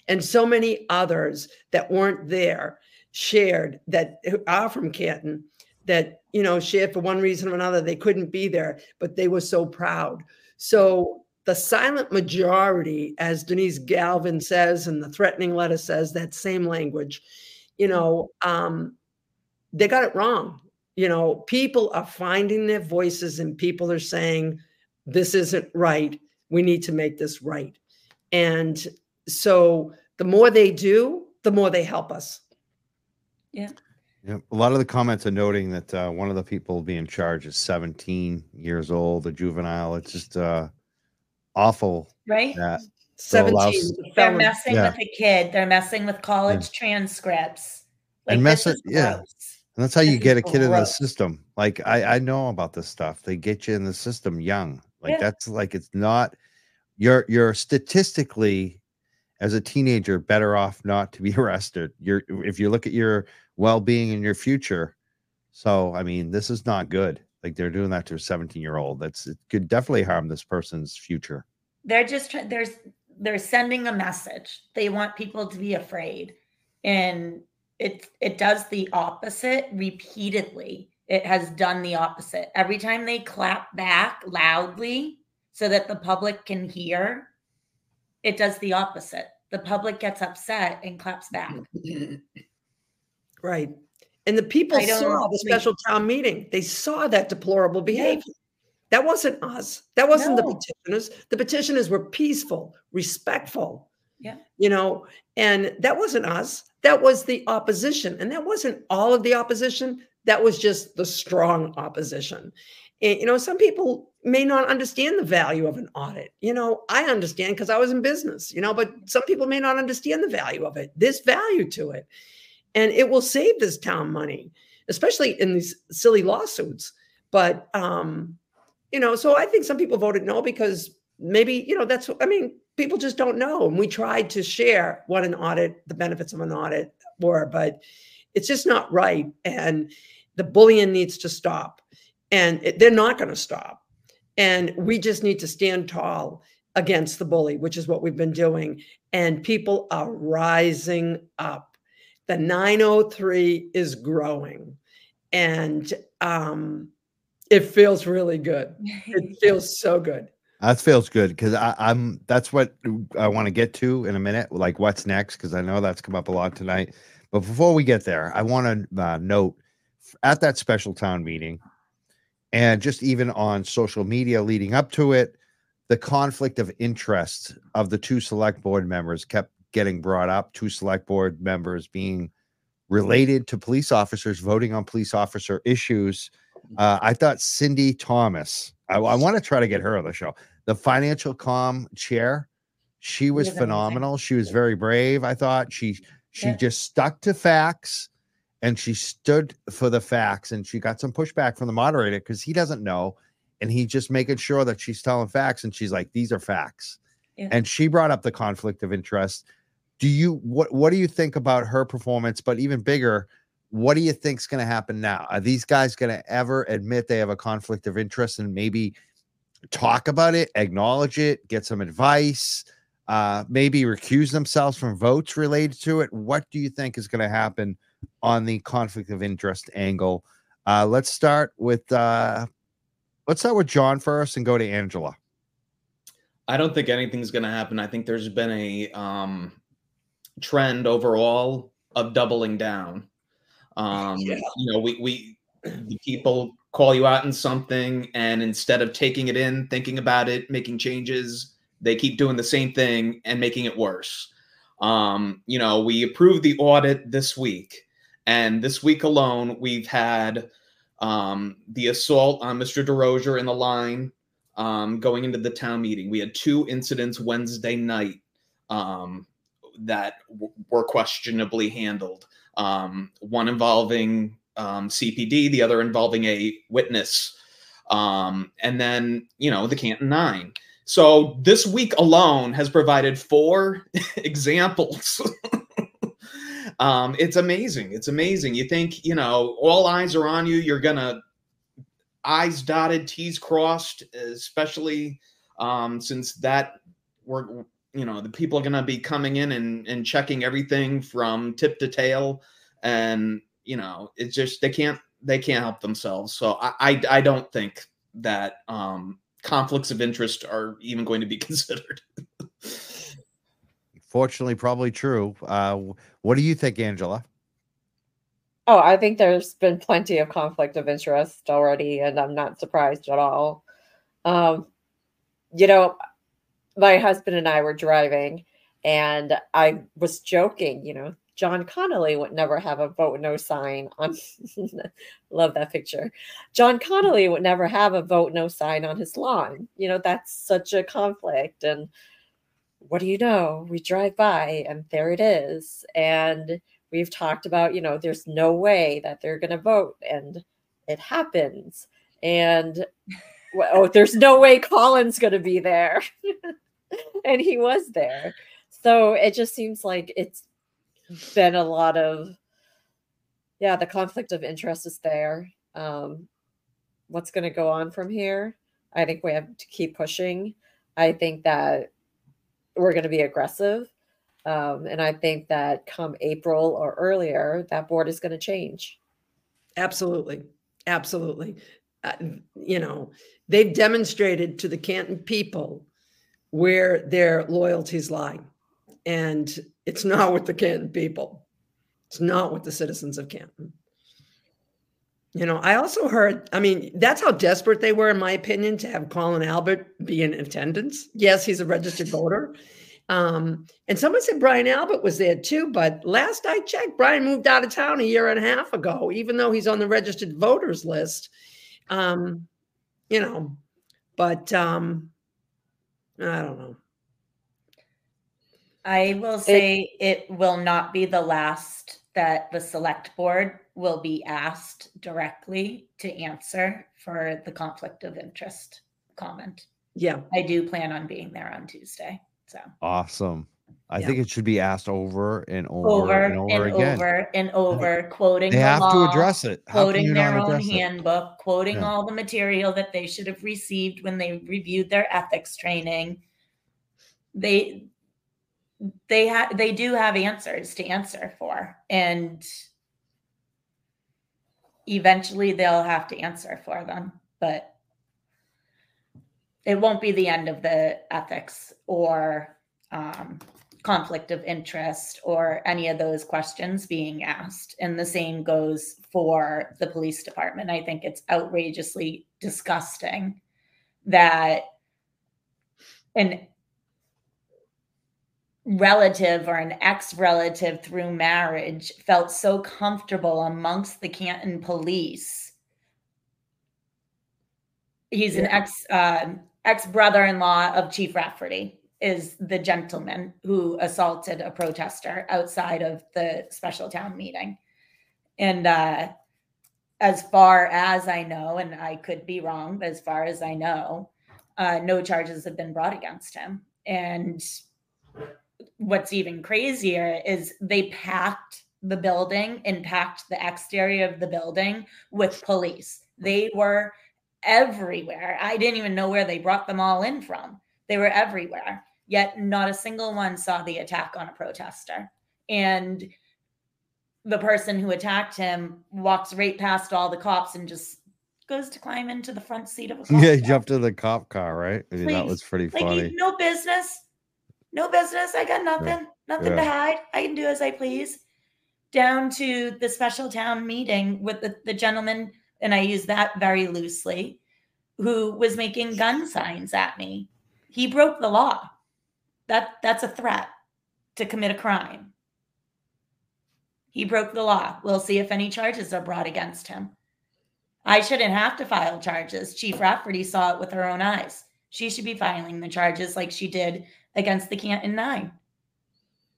And so many others that weren't there shared, that are from Canton, that, you know, shared for one reason or another, they couldn't be there, but they were so proud. So the silent majority, as Denise Galvin says, and the threatening letter says, that same language, you know, um, they got it wrong. You know, people are finding their voices and people are saying, this isn't right. We need to make this right. And so the more they do, the more they help us. Yeah. Yeah, a lot of the comments are noting that uh, one of the people being charged is seventeen years old, a juvenile. It's just... Uh, awful, right? That. seventeen. Allows, They're messing yeah. with a kid. They're messing with college yeah. transcripts. Like, and mess it, yeah. And that's how this you get a kid gross. in the system. Like, I, I know about this stuff. They get you in the system young. Like yeah. that's like, it's not, you're, you're statistically as a teenager better off not to be arrested. You're, if you look at your well-being and your future. So, I mean, this is not good. Like, they're doing that to a seventeen year old. That's, it could definitely harm this person's future. They're just, there's, they're sending a message. They want people to be afraid. And it, it does the opposite repeatedly. It has done the opposite. Every time they clap back loudly so that the public can hear, it does the opposite. The public gets upset and claps back. Right. And the people saw the special town meeting. They saw that deplorable behavior. Yeah. That wasn't us. That wasn't no. the petitioners. The petitioners were peaceful, respectful. Yeah. You know, and that wasn't us. That was the opposition. And that wasn't all of the opposition. That was just the strong opposition. And, you know, some people may not understand the value of an audit. You know, I understand because I was in business, you know, but some people may not understand the value of it. There's value to it. And it will save this town money, especially in these silly lawsuits. But, um, you know, so I think some people voted no because maybe, you know, that's, I mean, people just don't know. And we tried to share what an audit, the benefits of an audit were, but it's just not right. And the bullying needs to stop. And it, they're not going to stop. And we just need to stand tall against the bully, which is what we've been doing. And people are rising up. The nine oh three is growing, and um, it feels really good. It feels so good. That feels good because I'm. That's what I want to get to in a minute. Like, what's next? Because I know that's come up a lot tonight. But before we get there, I want to uh, note at that special town meeting, and just even on social media leading up to it, the conflict of interest of the two select board members kept getting brought up, two select board members being related to police officers, voting on police officer issues. Uh, I thought Cindy Thomas, I, I want to try to get her on the show, the financial comm chair. She was phenomenal. She was very brave. I thought she, she yeah. just stuck to facts, and she stood for the facts, and she got some pushback from the moderator because he doesn't know. And he's just making sure that she's telling facts, and she's like, these are facts. Yeah. And she brought up the conflict of interest. Do you, what, what do you think about her performance? But even bigger, what do you think's going to happen now? Are these guys going to ever admit they have a conflict of interest and maybe talk about it, acknowledge it, get some advice, uh, maybe recuse themselves from votes related to it? What do you think is going to happen on the conflict of interest angle? Uh, let's start with, uh, let's start with John first and go to Angela. I don't think anything's going to happen. I think there's been a um, trend overall of doubling down. Um, yeah. You know, we, we the people call you out on something, and instead of taking it in, thinking about it, making changes, they keep doing the same thing and making it worse. Um, you know, we approved the audit this week, and this week alone, we've had um, the assault on Mister DeRozier in the line. Um, going into the town meeting, we had two incidents Wednesday night um, that w- were questionably handled. Um, one involving um, C P D, the other involving a witness. Um, and then, you know, the Canton Nine. So this week alone has provided four examples. um, it's amazing. It's amazing. You think, you know, all eyes are on you. You're going to I's dotted, T's crossed, especially um, since that we're, you know, the people are going to be coming in and, and checking everything from tip to tail. And, you know, it's just, they can't, they can't help themselves. So I, I, I don't think that um, conflicts of interest are even going to be considered. Fortunately, probably true. Uh, what do you think, Angela? Oh, I think there's been plenty of conflict of interest already, and I'm not surprised at all. Um, you know, my husband and I were driving, and I was joking, you know, John Connolly would never have a vote no sign on, love that picture. John Connolly would never have a vote no sign on his lawn. You know, that's such a conflict. And what do you know? We drive by, and there it is. And we've talked about, you know, there's no way that they're going to vote, and it happens. And well, oh, there's no way Colin's going to be there. And he was there. So it just seems like it's been a lot of, yeah, the conflict of interest is there. Um, what's going to go on from here? I think we have to keep pushing. I think that we're going to be aggressive. Um, and I think that come April or earlier, that board is going to change. Absolutely. Absolutely. Uh, you know, they've demonstrated to the Canton people where their loyalties lie. And it's not with the Canton people. It's not with the citizens of Canton. You know, I also heard, I mean, that's how desperate they were, in my opinion, to have Colin Albert be in attendance. Yes, he's a registered voter. Um, and someone said Brian Albert was there too, but last I checked, Brian moved out of town a year and a half ago, even though he's on the registered voters list. Um, you know, but, um, I don't know. I will say it, it will not be the last that the select board will be asked directly to answer for the conflict of interest comment. Yeah. I do plan on being there on Tuesday. So. Awesome. I yeah. think it should be asked over and over, over and over and again. Over and over, yeah. quoting They the have law, to address it. How quoting their own handbook, it? quoting yeah. all the material that they should have received when they reviewed their ethics training. They they ha- they do have answers to answer for, and eventually they'll have to answer for them, but it won't be the end of the ethics or um, conflict of interest or any of those questions being asked. And the same goes for the police department. I think it's outrageously disgusting that an relative or an ex-relative through marriage felt so comfortable amongst the Canton police. He's yeah. an ex, uh, ex-brother-in-law of Chief Rafferty, is the gentleman who assaulted a protester outside of the special town meeting. And uh, as far as I know, and I could be wrong, but as far as I know, uh, no charges have been brought against him. And what's even crazier is they packed the building and packed the exterior of the building with police. They were everywhere. I didn't even know where they brought them all in from. They were everywhere, yet not a single one saw the attack on a protester. And the person who attacked him walks right past all the cops and just goes to climb into the front seat of a cop. Yeah, he jumped in the cop car, right? I mean, that was pretty funny. Like, no business. No business. I got nothing. Yeah. Nothing yeah. to hide. I can do as I please. Down to the special town meeting with the, the gentleman, and I use that very loosely, who was making gun signs at me. He broke the law. That that's a threat to commit a crime. He broke the law. We'll see if any charges are brought against him. I shouldn't have to file charges. Chief Rafferty saw it with her own eyes. She should be filing the charges like she did against the Canton Nine.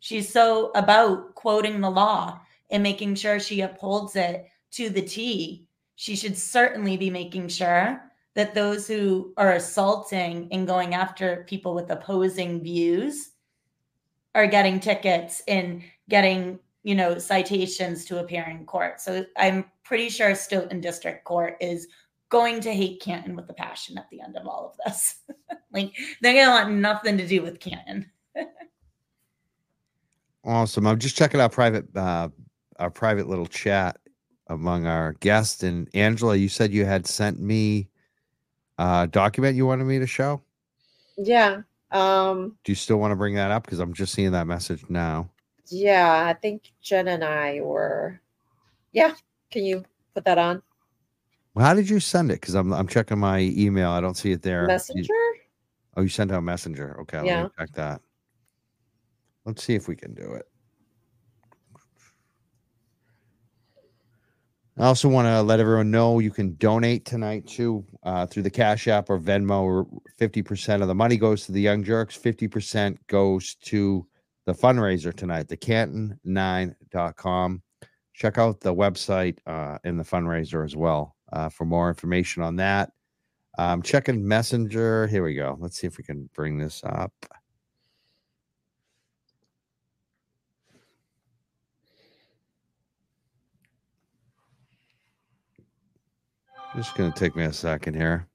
She's so about quoting the law and making sure she upholds it to the T. She should certainly be making sure that those who are assaulting and going after people with opposing views are getting tickets and getting, you know, citations to appear in court. So I'm pretty sure Stoughton District Court is going to hate Canton with a passion at the end of all of this. Like, they're going to want nothing to do with Canton. Awesome. I'm just checking out private, uh, our private little chat among our guests. And Angela, you said you had sent me Uh, document you wanted me to show? Yeah. Um, do you still want to bring that up? Because I'm just seeing that message now. Yeah, I think Jen and I were. Yeah, can you put that on? Well, how did you send it? Because I'm I'm checking my email. I don't see it there. Messenger? You... Oh, you sent out Messenger. Okay, yeah. Let me check that. Let's see if we can do it. I also want to let everyone know you can donate tonight, too, uh, through the Cash App or Venmo. fifty percent of the money goes to the Young Jerks. fifty percent goes to the fundraiser tonight, the canton nine dot com. Check out the website uh, and the fundraiser as well uh, for more information on that. Um, checking Messenger. Here we go. Let's see if we can bring this up. It's going to take me a second here.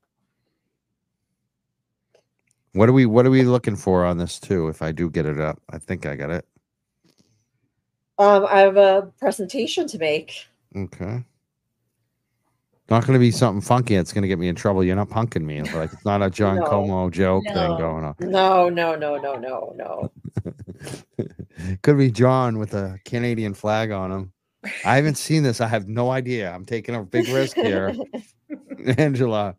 What are we what are we looking for on this too? If I do get it up, I think I got it. Um, I have a presentation to make. Okay. Not going to be something funky. It's going to get me in trouble. You're not punking me. Like, it's not a John no. Como joke no. thing going on. No, no, no, no, no, no. Could be John with a Canadian flag on him. I haven't seen this. I have no idea. I'm taking a big risk here. Angela,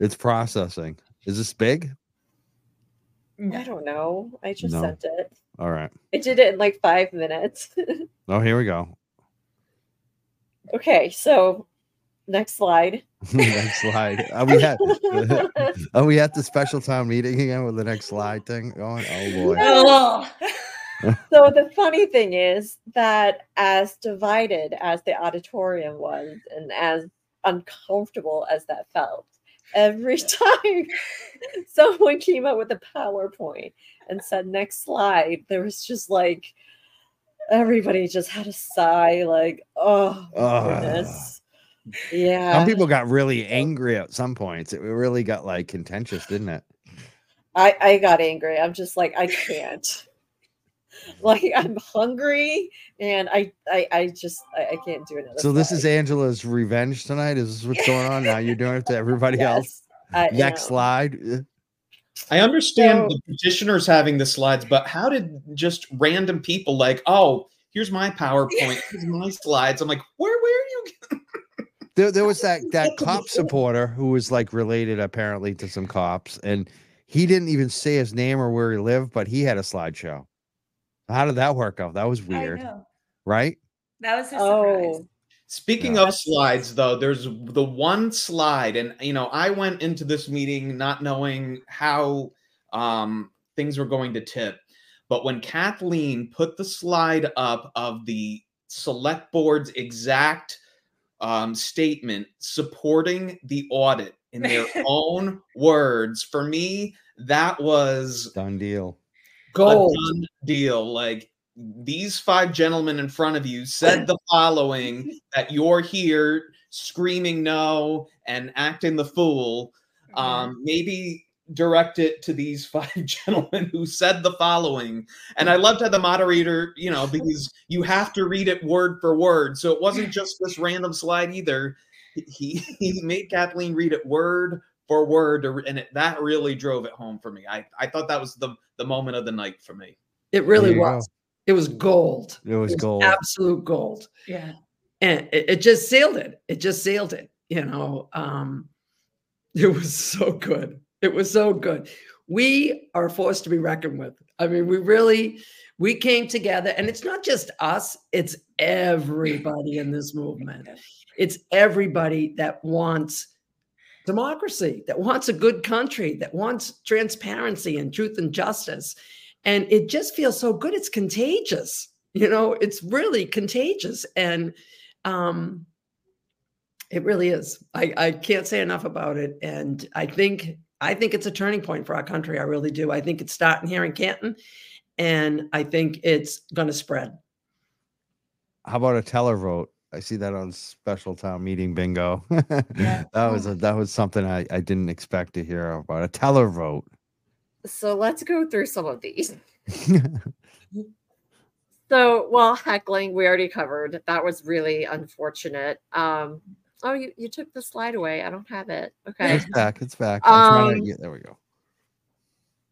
it's processing. Is this big? I don't know. I just no. sent it. All right. I did it in like five minutes. Oh, here we go. Okay. So next slide. Next slide. Are we, at, are we at the special town meeting again with the next slide thing going? Oh, boy. Oh. So the funny thing is that as divided as the auditorium was and as uncomfortable as that felt, every time someone came up with a PowerPoint and said, next slide, there was just like, everybody just had a sigh like, oh, my uh, goodness. Yeah. Some people got really angry at some points. It really got like contentious, didn't it? I, I got angry. I'm just like, I can't. Like, I'm hungry and I, I, I just, I, I can't do another. So this slide. Is Angela's revenge tonight. Is this what's going on now? You're doing it to everybody yes, else. I Next am. Slide. I understand so, the petitioners having the slides, but how did just random people like, oh, here's my PowerPoint, here's my slides. I'm like, where, where are you? there, there was that, that cop supporter who was like related apparently to some cops, and He didn't even say his name or where he lived, but he had a slideshow. How did that work out? That was weird, right? That was a oh. surprise. Speaking no. of slides, though, there's the one slide, and you know, I went into this meeting not knowing how um, things were going to tip, but when Kathleen put the slide up of the select board's exact um, statement supporting the audit in their own words, for me, that was done deal. Gold. A done deal. Like, these five gentlemen in front of you said the following, that you're here screaming no and acting the fool. Um, maybe direct it to these five gentlemen who said the following. And I loved how the moderator, you know, because you have to read it word for word. So it wasn't just this random slide either. He, he made Kathleen read it word for word, and it, that really drove it home for me. I, I thought that was the, the moment of the night for me. It really was. Go. It was gold. It was, it was gold. Absolute gold. Yeah. And it, it just sealed it. It just sealed it. You know, um, it was so good. It was so good. We are forced to be reckoned with. I mean, we really, we came together, and it's not just us. It's everybody in this movement. It's everybody that wants democracy, that wants a good country, that wants transparency and truth and justice. And it just feels so good. It's contagious. You know, it's really contagious. And um, it really is. I, I can't say enough about it. And I think I think it's a turning point for our country. I really do. I think it's starting here in Canton. And I think it's going to spread. How about a teller vote? I see that on special town meeting bingo. Yeah. That was a, that was something I, I didn't expect to hear about. A teller vote. So let's go through some of these. So, well, heckling, we already covered. That was really unfortunate. Um, oh, you, you took the slide away. I don't have it. Okay. It's back. It's back. Um, I'm to get, there we go.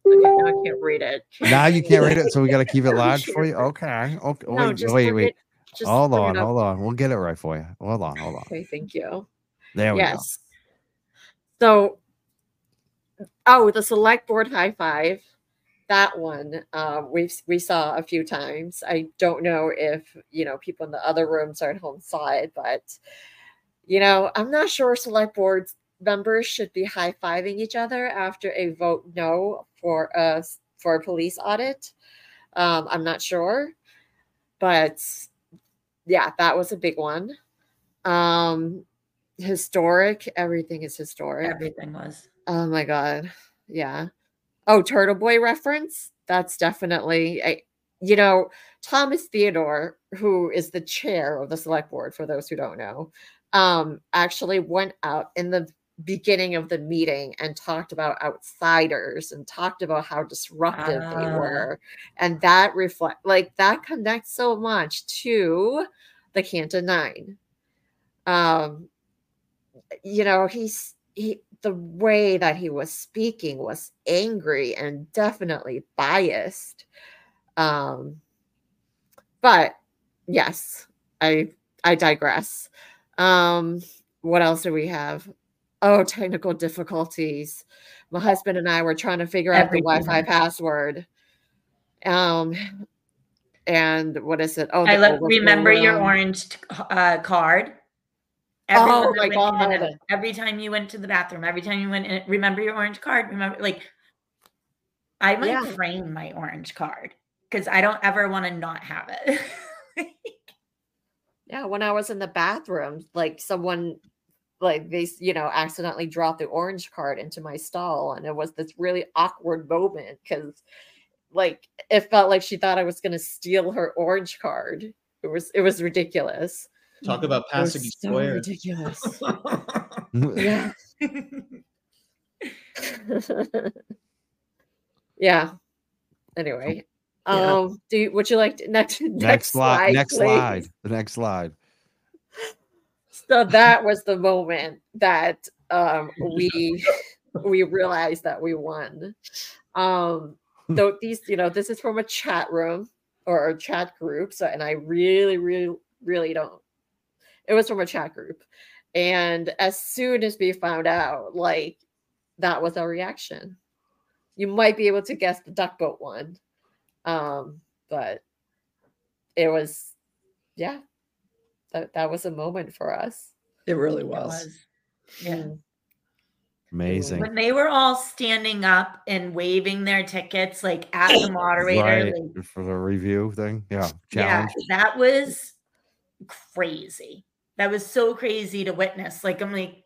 Okay, now I can't read it. Now you can't read it, so we got to keep it large for you? Okay. Okay. No, wait, just wait, wait. It, just hold on, hold on. We'll get it right for you. Hold on, hold on. Okay, thank you. There we yes. go. So, oh, the select board high five. That one uh, we've, we saw a few times. I don't know if, you know, people in the other rooms or at home saw it, but, you know, I'm not sure select board members should be high-fiving each other after a vote no for a, for a police audit. Um, I'm not sure. But, yeah, that was a big one. Um, historic. Everything is historic. Everything was. Oh my God. Yeah. Oh, Turtle Boy reference. That's definitely, I, you know, Thomas Theodore, who is the chair of the select board, for those who don't know, um, actually went out in the beginning of the meeting and talked about outsiders and talked about how disruptive ah. they were. And that reflect like that connects so much to the Canton Nine. Um, you know, he's, he, the way that he was speaking was angry and definitely biased. Um, but yes, I, I digress. Um, what else do we have? Oh, technical difficulties. My husband and I were trying to figure Everything. out the Wi-Fi password. Um, and what is it? Oh, I love, remember your orange uh, card. Every oh my God. Every time you went to the bathroom, every time you went in, remember your orange card. Remember, like, I might yeah. frame my orange card because I don't ever want to not have it. Yeah. When I was in the bathroom, like someone, like they, you know, accidentally dropped the orange card into my stall. And it was this really awkward moment because, like, it felt like she thought I was going to steal her orange card. It was, it was ridiculous. Talk about passing so square. Ridiculous. Yeah. Yeah. Anyway, yeah. um, do you, would you like to, next next, next slide? slide next please. slide. The next slide. So that was the moment that um, we we realized that we won. Um, so these, you know, this is from a chat room or a chat group. So, and I really, really, really don't. It was from a chat group. And as soon as we found out, like, that was our reaction. you might be able to guess the duck boat one. Um, but it was, yeah, that, that was a moment for us. It really was. It was. Yeah. Amazing. When they were all standing up and waving their tickets, like at the moderator. Right. Like, for the review thing. Yeah. Challenge. Yeah. That was crazy. That was so crazy to witness. Like, I'm like,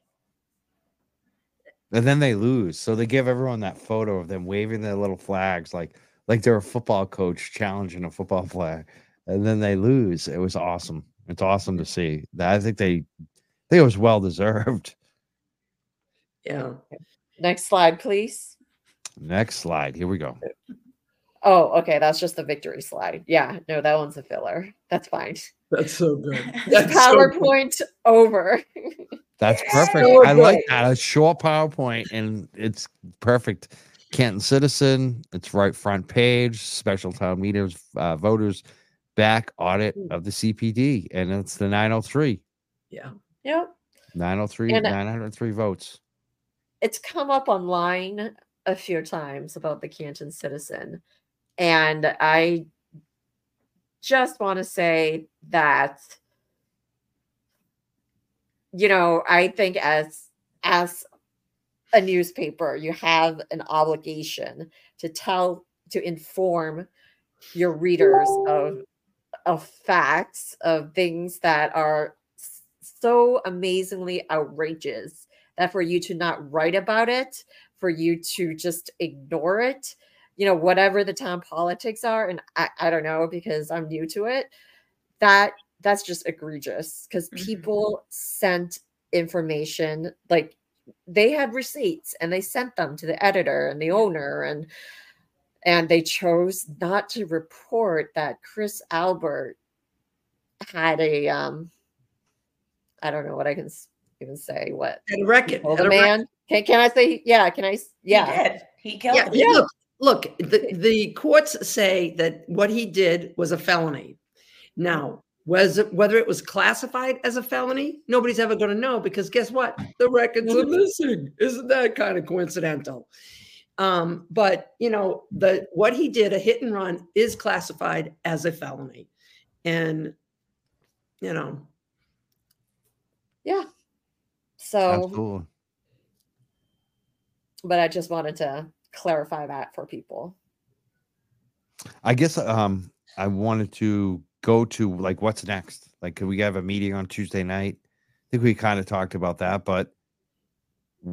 and then they lose. So they give everyone that photo of them waving their little flags, like, like they're a football coach challenging a football flag. And then they lose. It was awesome. It's awesome to see. I think they, I think it was well-deserved. Yeah. Next slide, please. Next slide. Here we go. Oh, okay. That's just the victory slide. Yeah. No, that one's a filler. That's fine. That's so good. That's PowerPoint so good. Over. That's perfect. So I good. Like that. A short PowerPoint, and it's perfect. Canton Citizen. It's right front page. Special town meetings, uh, voters, back audit of the C P D, and it's the nine oh three. Yeah. Yep. nine oh three, and nine hundred three votes. It's come up online a few times about the Canton Citizen. And I just want to say that, you know, I think as, as a newspaper, you have an obligation to tell, to inform your readers of, of facts, of things that are so amazingly outrageous that for you to not write about it, for you to just ignore it, you know, whatever the town politics are. And I, I don't know, because I'm new to it, that that's just egregious, because people sent information, like they had receipts and they sent them to the editor and the owner, and, and they chose not to report that Chris Albert had a, um, I don't know what I can even say. What? And wreck it. The man. Can, can I say? Yeah. Can I? Yeah. He did. He killed yeah, him. Yeah. Look, look the, the courts say that what he did was a felony. Now, was it, whether it was classified as a felony, nobody's ever going to know, because guess what? The records are missing. Isn't that kind of coincidental? Um, but, you know, the what he did, a hit and run, is classified as a felony. And, you know. Yeah. So, cool. But I just wanted to clarify that for people. I guess um, I wanted to go to, like, what's next? Like, could we have a meeting on Tuesday night? I think we kind of talked about that, but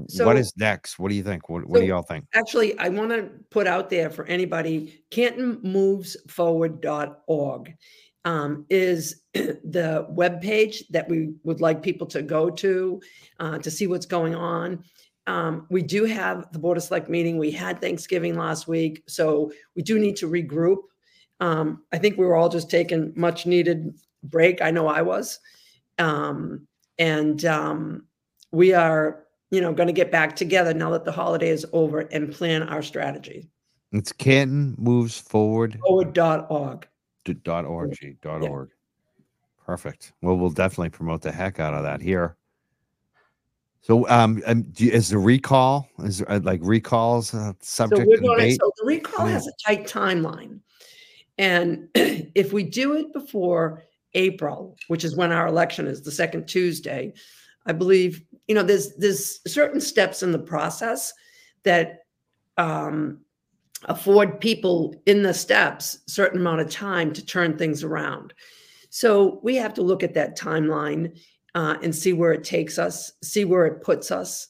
so, what is next? What do you think? What, what so do y'all think? Actually, I want to put out there for anybody, canton moves forward dot org. Um, is the webpage that we would like people to go to uh, to see what's going on. Um, we do have the Board of Select meeting. We had Thanksgiving last week, so we do need to regroup. Um, I think we were all just taking much needed break. I know I was. Um, and um, we are, you know, going to get back together now that the holiday is over and plan our strategy. It's Canton Moves Forward. forward dot org. Dot org, dot yeah. org. Perfect. Well, we'll definitely promote the heck out of that here. So, um, do you, is the recall is there, like recalls uh, subject? So, we're going to, so the recall has a tight timeline, and if we do it before April, which is when our election is, the second Tuesday, I believe. You know, there's there's certain steps in the process that. Um, afford people in the steps a certain amount of time to turn things around. So we have to look at that timeline uh, and see where it takes us, see where it puts us.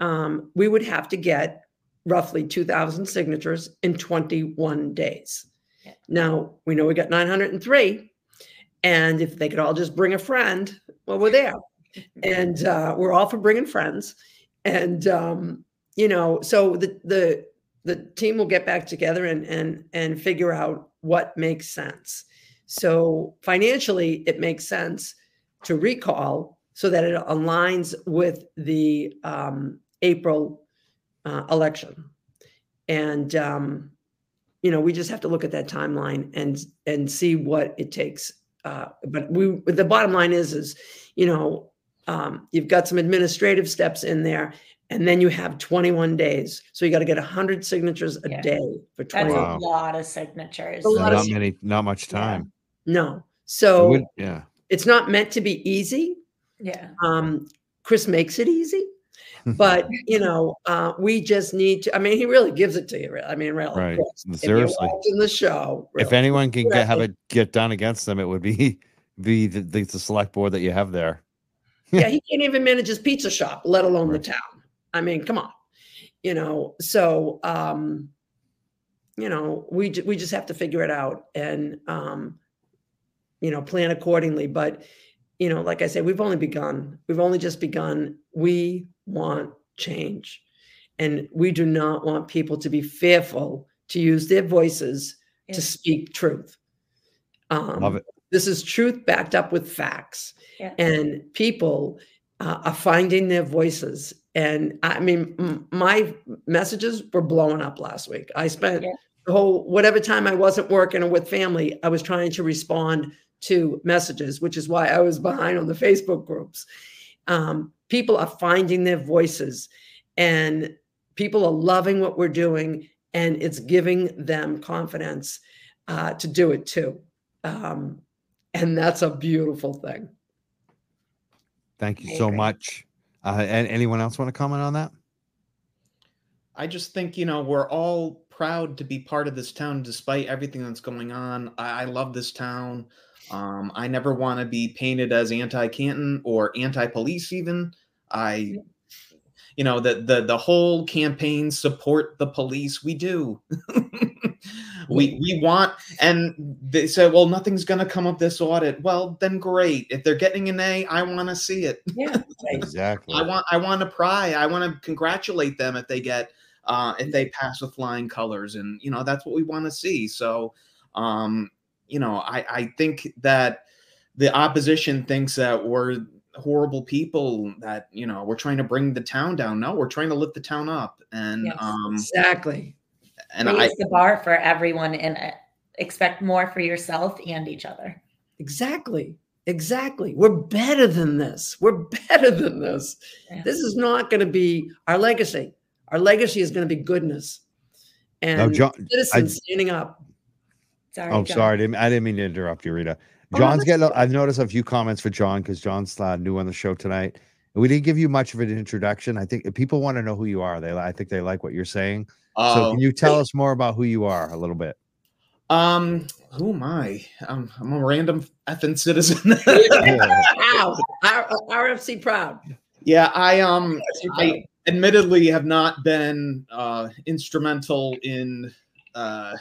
Um, we would have to get roughly two thousand signatures in twenty-one days. Yeah. Now, we know we got nine hundred three, and if they could all just bring a friend, well, we're there. And uh, we're all for bringing friends. And, um, you know, so the the The team will get back together and and and figure out what makes sense. So financially, it makes sense to recall so that it aligns with the um, April uh, election. And um, you know, we just have to look at that timeline and and see what it takes. Uh, but we, the bottom line is, is you know, um, you've got some administrative steps in there. And then you have twenty-one days. So you got to get one hundred signatures a yeah. day for twenty-one. That's wow. a lot of signatures. A lot not, of, many, not much time. Yeah. No. So it would, yeah. it's not meant to be easy. Yeah. Um, Chris makes it easy. But, you know, uh, we just need to, I mean, he really gives it to you. I mean, really. Right. Chris, seriously. If you're watching the show. Really, if anyone can really. get, have it get done against them, it would be, be the, the, the select board that you have there. Yeah. He can't even manage his pizza shop, let alone right. the town. I mean, come on, you know, so, um, you know, we, we just have to figure it out and, um, you know, plan accordingly. But, you know, like I said, we've only begun, we've only just begun. We want change, and we do not want people to be fearful to use their voices yeah. to speak truth. Um, Love it. This is truth backed up with facts yeah. and people uh, are finding their voices. And I mean, m my messages were blowing up last week. I spent yeah. the whole, whatever time I wasn't working or with family, I was trying to respond to messages, which is why I was behind on the Facebook groups. Um, people are finding their voices, and people are loving what we're doing, and it's giving them confidence uh, to do it too. Um, and that's a beautiful thing. Thank you so much. Uh, and anyone else want to comment on that? I just think, you know, we're all proud to be part of this town, despite everything that's going on. I, I love this town. Um, I never want to be painted as anti-Canton or anti-police even. I, you know, the, the, the whole campaign, support the police. We do. We, we want, and they said, well, nothing's going to come up this audit. Well, then great. If they're getting an A, I want to see it. Yeah, exactly. I want, I want to pry. I want to congratulate them if they get, uh, if they pass with flying colors, and, you know, that's what we want to see. So, um, you know, I, I think that the opposition thinks that we're horrible people, that, you know, we're trying to bring the town down. No, we're trying to lift the town up. And, yes, um, exactly. And raise I, the bar for everyone, and expect more for yourself and each other. Exactly. Exactly. We're better than this. We're better than this. Yeah. This is not going to be our legacy. Our legacy is going to be goodness and no, John, citizens I, standing up. Sorry, oh, John. sorry. I didn't, I didn't mean to interrupt you, Rita. John's oh, getting. I've noticed a few comments for John because John's uh, new on the show tonight. We didn't give you much of an introduction. I think if people want to know who you are. They, I think they like what you're saying. Uh, so can you tell us more about who you are a little bit? Um, who am I? I'm, I'm a random effing citizen. Wow. R F C proud. Yeah, I um, I admittedly have not been uh, instrumental in uh,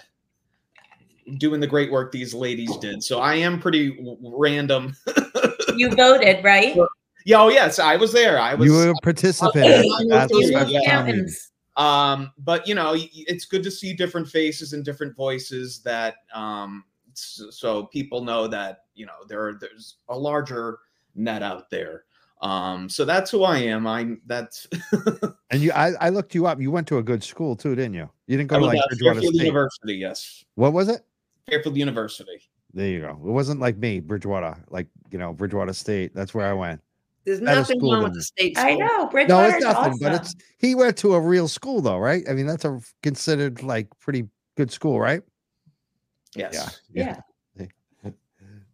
doing the great work these ladies did. So I am pretty random. You voted, right? Yeah. Oh, yes, I was there. I was. You were a participant. Uh, Um, but you know, it's good to see different faces and different voices that, um, so people know that, you know, there are, there's a larger net out there. Um, so that's who I am. I'm that's, and you, I, I looked you up. You went to a good school too, didn't you? You didn't go to like Fairfield University. Yes. What was it? Fairfield University. There you go. It wasn't like me, Bridgewater, like, you know, Bridgewater State. That's where I went. There's nothing wrong with the state school. I know. No, it's nothing, awesome. But it's, he went to a real school though, right? I mean, that's a considered like pretty good school, right? Yes. Yeah. yeah. yeah.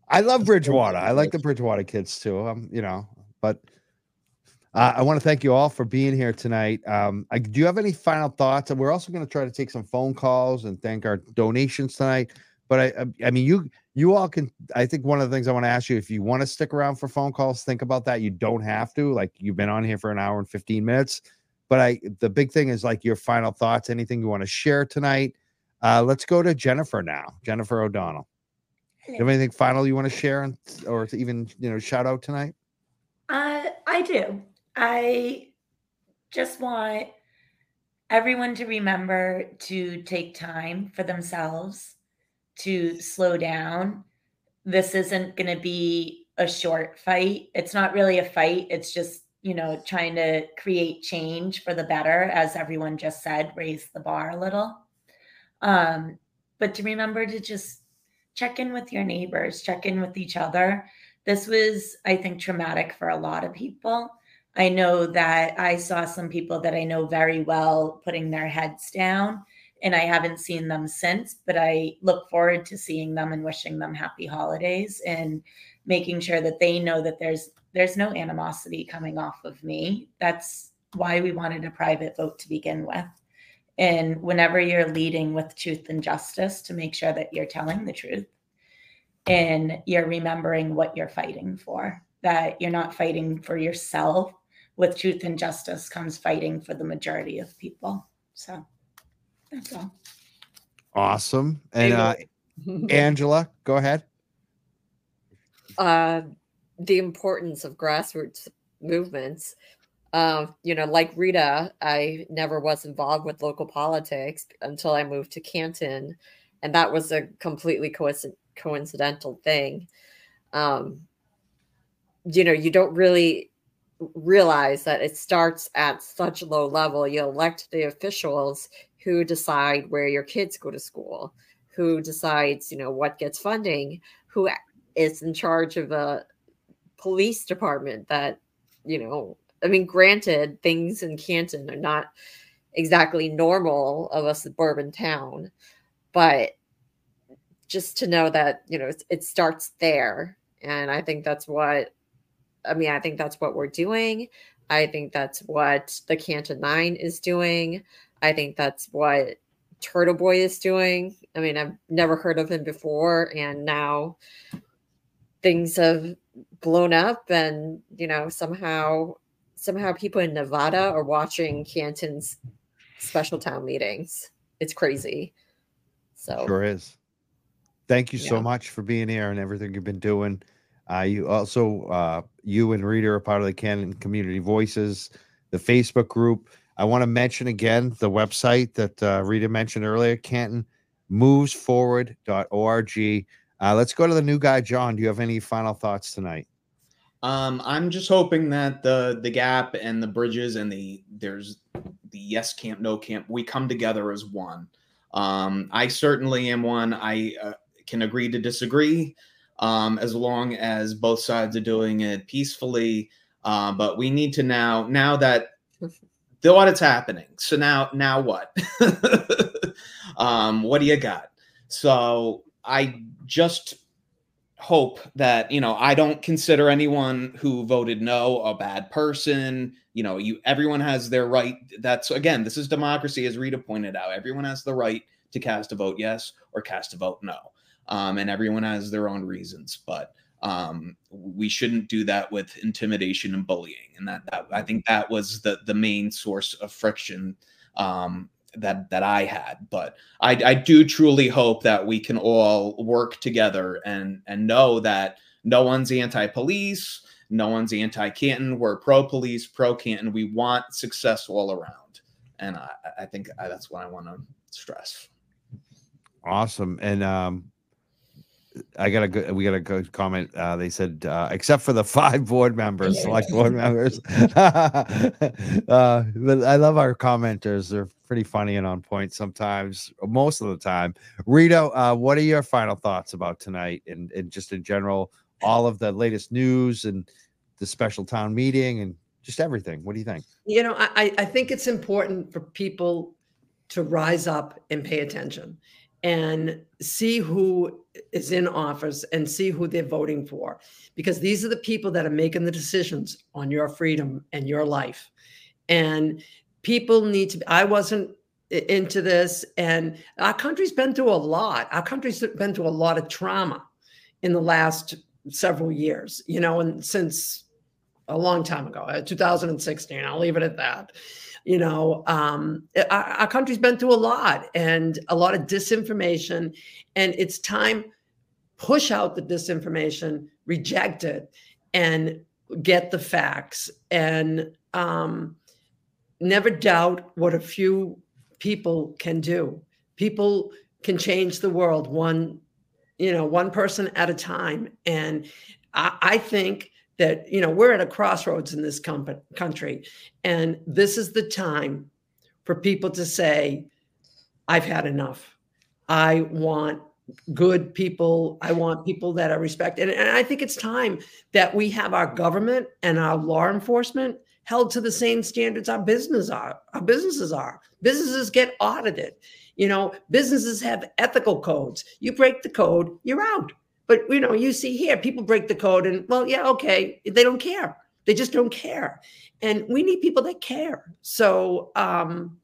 I love Bridgewater. I like the Bridgewater kids too. Um, you know, but uh, I want to thank you all for being here tonight. Um, I, do you have any final thoughts? And we're also going to try to take some phone calls and thank our donations tonight. But I, I mean, you, you all can, I think one of the things I want to ask you, if you want to stick around for phone calls, think about that. You don't have to, like you've been on here for an hour and fifteen minutes, but I, the big thing is like your final thoughts, anything you want to share tonight. Uh, let's go to Jennifer now, Jennifer O'Donnell. Do you have anything final you want to share or to even, you know, shout out tonight? Uh, I do. I just want everyone to remember to take time for themselves, to slow down. This isn't going to be a short fight. It's not really a fight. It's just, you know, trying to create change for the better, as everyone just said, raise the bar a little. Um, but to remember to just check in with your neighbors, check in with each other. This was, I think, traumatic for a lot of people. I know that I saw some people that I know very well putting their heads down, and I haven't seen them since, but I look forward to seeing them and wishing them happy holidays and making sure that they know that there's there's no animosity coming off of me. That's why we wanted a private vote to begin with. And whenever you're leading with truth and justice, to make sure that you're telling the truth and you're remembering what you're fighting for, that you're not fighting for yourself. With truth and justice comes fighting for the majority of people. So that's all. Awesome. And uh, Angela, go ahead. Uh, the importance of grassroots movements. Uh, you know, like Rita, I never was involved with local politics until I moved to Canton. And that was a completely coinc- coincidental thing. Um, you know, you don't really realize that it starts at such low level. You elect the officials who decide where your kids go to school, who decides, you know, what gets funding, who is in charge of a police department that, you know, I mean, granted, things in Canton are not exactly normal of a suburban town, but just to know that, you know, it, it starts there. And I think that's what, I mean, I think that's what we're doing. I think that's what the Canton Nine is doing. I think that's what Turtle Boy is doing. I mean, I've never heard of him before, and now things have blown up, and, you know, somehow somehow people in Nevada are watching Canton's special town meetings. It's crazy. So sure is. Thank you yeah. so much for being here and everything you've been doing. Uh, you also, uh, you and Rita are part of the Canton Community Voices, the Facebook group. I want to mention again the website that uh, Rita mentioned earlier, canton moves forward dot org. Uh, let's go to the new guy, John. Do you have any final thoughts tonight? Um, I'm just hoping that the the gap and the bridges and the there's the yes camp, no camp, we come together as one. Um, I certainly am one. I uh, can agree to disagree. Um, as long as both sides are doing it peacefully. Uh, but we need to now, now that the audit's happening. So now, now what? um, what do you got? So I just hope that, you know, I don't consider anyone who voted no a bad person. You know, you, everyone has their right. That's, again, this is democracy, as Rita pointed out. Everyone has the right to cast a vote yes or cast a vote no. Um, and everyone has their own reasons, but um, we shouldn't do that with intimidation and bullying. And that, that I think that was the the main source of friction um, that that I had. But I, I do truly hope that we can all work together and and know that no one's anti-police, no one's anti-Canton. We're pro-police, pro-Canton. We want success all around, and I, I think that's what I want to stress. Awesome, and. Um... I got a good, we got a good comment. Uh, they said, uh, except for the five board members, select board members. uh, but I love our commenters. They're pretty funny and on point sometimes, most of the time. Rita, uh, what are your final thoughts about tonight and, and just in general, all of the latest news and the special town meeting and just everything? What do you think? You know, I, I think it's important for people to rise up and pay attention and see who is in office and see who they're voting for, because these are the people that are making the decisions on your freedom and your life. And people need to, I wasn't into this, and our country's been through a lot. Our country's been through a lot of trauma in the last several years, you know, and since a long time ago, two thousand sixteen, I'll leave it at that. You know, um, our, our country's been through a lot and a lot of disinformation, and it's time push out the disinformation, reject it, and get the facts, and um, never doubt what a few people can do. People can change the world one, you know, one person at a time. And I, I think that, you know, we're at a crossroads in this com- country. And this is the time for people to say, I've had enough. I want good people. I want people that are respected. And, and I think it's time that we have our government and our law enforcement held to the same standards our business are, our businesses are. Businesses get audited. You know, businesses have ethical codes. You break the code, you're out. But, you know, you see here, people break the code and, well, yeah, okay, they don't care. They just don't care. And we need people that care. So, um,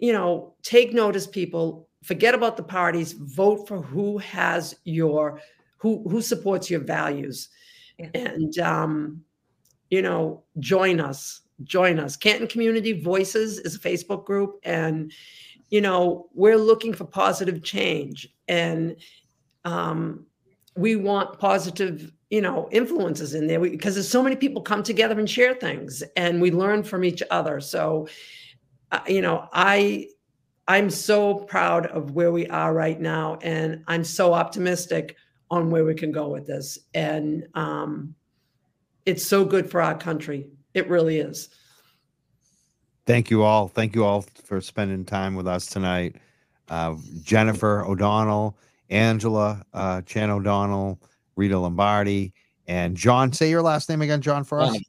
you know, take notice, people. Forget about the parties. Vote for who has your, who who supports your values. Yeah. And, um, you know, join us. Join us. Canton Community Voices is a Facebook group. And, you know, we're looking for positive change. And um, we want positive, you know, influences in there, because there's so many people come together and share things, and we learn from each other. So, uh, you know, I, I'm so proud of where we are right now. And I'm so optimistic on where we can go with this. And um, it's so good for our country. It really is. Thank you all. Thank you all for spending time with us tonight. Uh, Jennifer O'Donnell, Angela, uh, Chan O'Donnell, Rita Lombardi, and John. Say your last name again, John, for us. Donovan.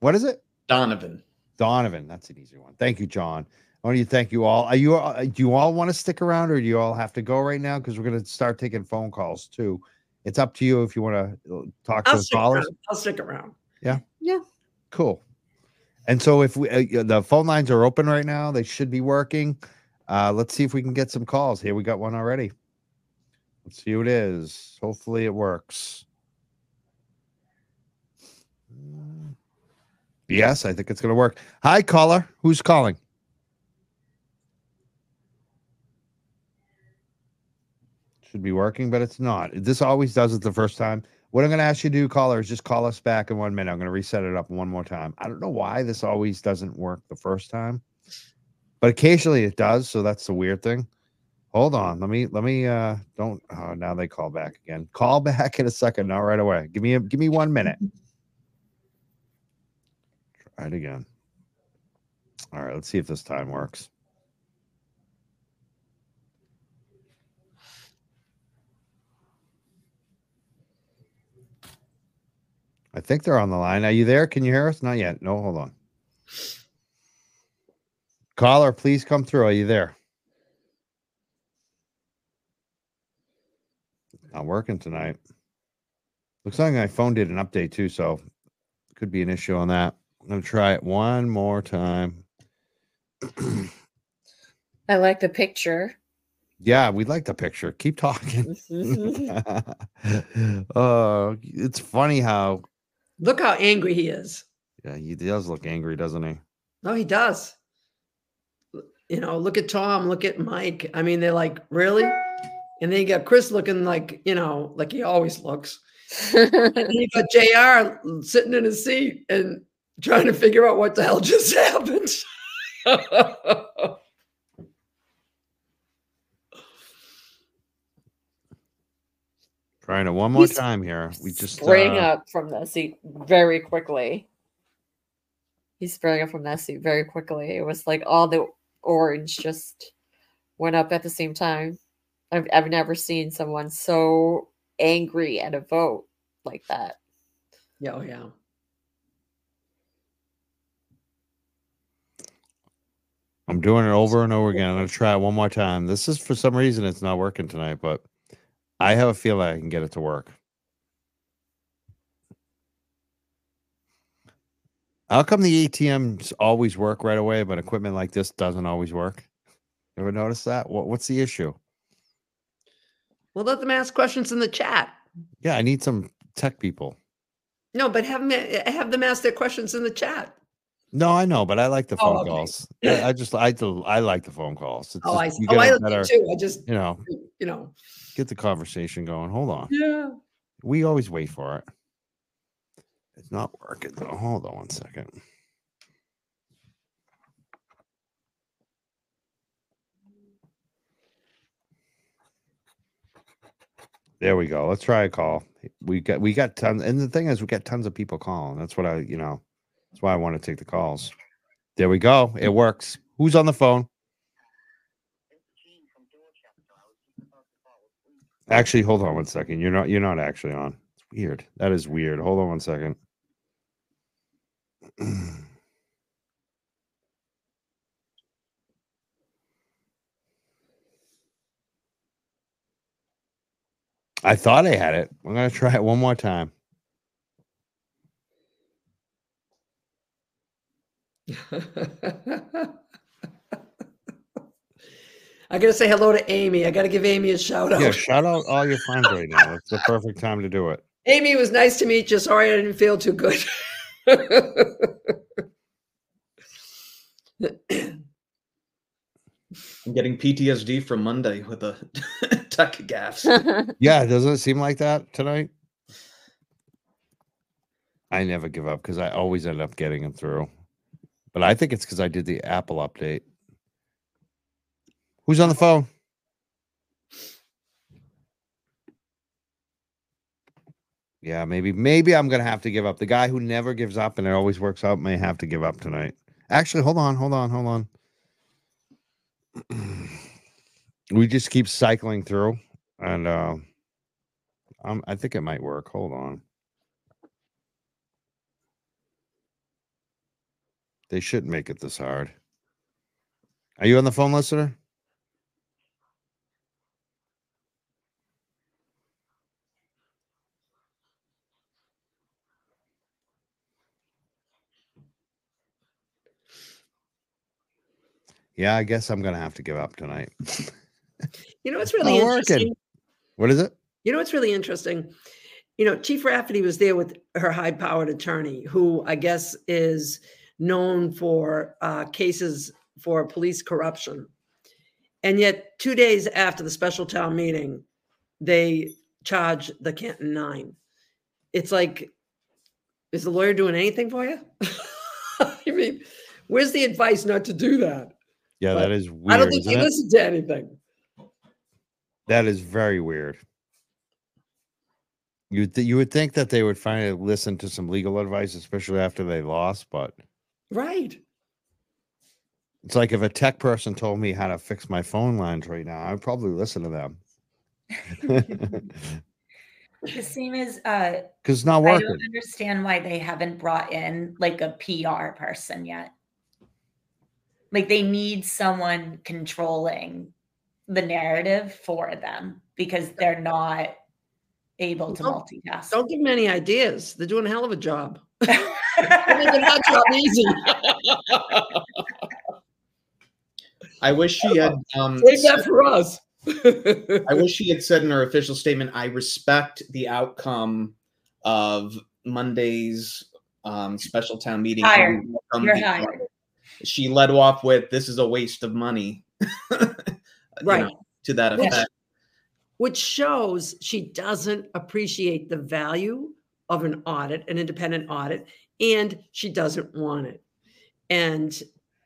What is it? Donovan. Donovan. That's an easy one. Thank you, John. I want to thank you all. Are you, uh, do you all want to stick around, or do you all have to go right now? Because we're going to start taking phone calls too. It's up to you if you want to talk I'll to the callers. Around. I'll stick around. Yeah. Yeah. Cool. And so if we, uh, the phone lines are open right now, they should be working. Uh, let's see if we can get some calls. Here, we got one already. Let's see who it is. Hopefully it works. Yes, I think it's going to work. Hi, caller. Who's calling? Should be working, but it's not. This always does it the first time. What I'm going to ask you to do, caller, is just call us back in one minute. I'm going to reset it up one more time. I don't know why this always doesn't work the first time, but occasionally it does. So that's the weird thing. Hold on. Let me, let me, uh, don't, oh, now they call back again. Call back in a second. Not right away. Give me, a, give me one minute. Try it again. All right. Let's see if this time works. I think they're on the line. Are you there? Can you hear us? Not yet. No, hold on. Caller, please come through. Are you there? Not working tonight. Looks like my phone did an update too, so could be an issue on that. I'm going to try it one more time. I like the picture. Yeah, we like the picture. Keep talking. uh, it's funny how... Look how angry he is. Yeah, he does look angry, doesn't he? No, he does. You know, look at Tom, look at Mike. I mean, they're like, really? And then you got Chris looking like, you know, like he always looks. And then you got J R sitting in his seat and trying to figure out what the hell just happened. Trying it one more He's time here. We just sprang uh, up from that seat very quickly. He sprang up from that seat very quickly. It was like all the orange just went up at the same time. I've, I've never seen someone so angry at a vote like that. Yeah, oh, yeah. I'm doing it over and over again. I'm going to try it one more time. This is, for some reason, it's not working tonight, but I have a feeling I can get it to work. How come the A T Ms always work right away, but equipment like this doesn't always work? Ever notice that? What, what's the issue? Well, let them ask questions in the chat. Yeah, I need some tech people. No, but have them, have them ask their questions in the chat. No, I know, but I like the phone oh, okay. calls. I, I just I do I like the phone calls. It's oh, just, I, oh, I like too. I just you know you know get the conversation going. Hold on. Yeah. We always wait for it. It's not working though. Hold on one second. There we go. Let's try a call. We got we got tons, and the thing is we got tons of people calling. That's what I you know. That's why I want to take the calls. There we go. It works. Who's on the phone? Actually, hold on one second. You're not you're not actually on. It's weird. That is weird. Hold on one second. I thought I had it. I'm going to try it one more time. I got to say hello to Amy. I got to give Amy a shout out. Yeah, shout out all your friends right now. It's the perfect time to do it. Amy, it was nice to meet you. Sorry I didn't feel too good. I'm getting P T S D from Monday with a tuck of gaffes. Yeah, doesn't it seem like that tonight? I never give up because I always end up getting them through. But I think it's because I did the Apple update. Who's on the phone? Yeah, maybe, maybe I'm going to have to give up. The guy who never gives up and it always works out may have to give up tonight. Actually, hold on, hold on, hold on. We just keep cycling through, and uh, um, I think it might work. Hold on. They shouldn't make it this hard. Are you on the phone, listener? Yeah, I guess I'm going to have to give up tonight. You know what's really I'll interesting? What is it? You know what's really interesting? You know, Chief Rafferty was there with her high-powered attorney, who I guess is known for uh, cases for police corruption. And yet, two days after the special town meeting, they charge the Canton Nine. It's like, is the lawyer doing anything for you? I mean, where's the advice not to do that? Yeah, but that is weird. I don't think he listened to anything. That is very weird. You th you would think that they would finally listen to some legal advice, especially after they lost, but right. It's like if a tech person told me how to fix my phone lines right now, I'd probably listen to them. The same as uh because it's not working. I don't understand why they haven't brought in like a P R person yet. Like, they need someone controlling the narrative for them because they're not able to don't, multitask. Don't give them any ideas. They're doing a hell of a job. They're making that job easy. I wish she had um, save that for us. I wish she had said in her official statement, "I respect the outcome of Monday's um, special town meeting." Hired. You're hired. Party. She led off with, "This is a waste of money." Right. Know, to that effect. Which, which shows she doesn't appreciate the value of an audit, an independent audit, and she doesn't want it. And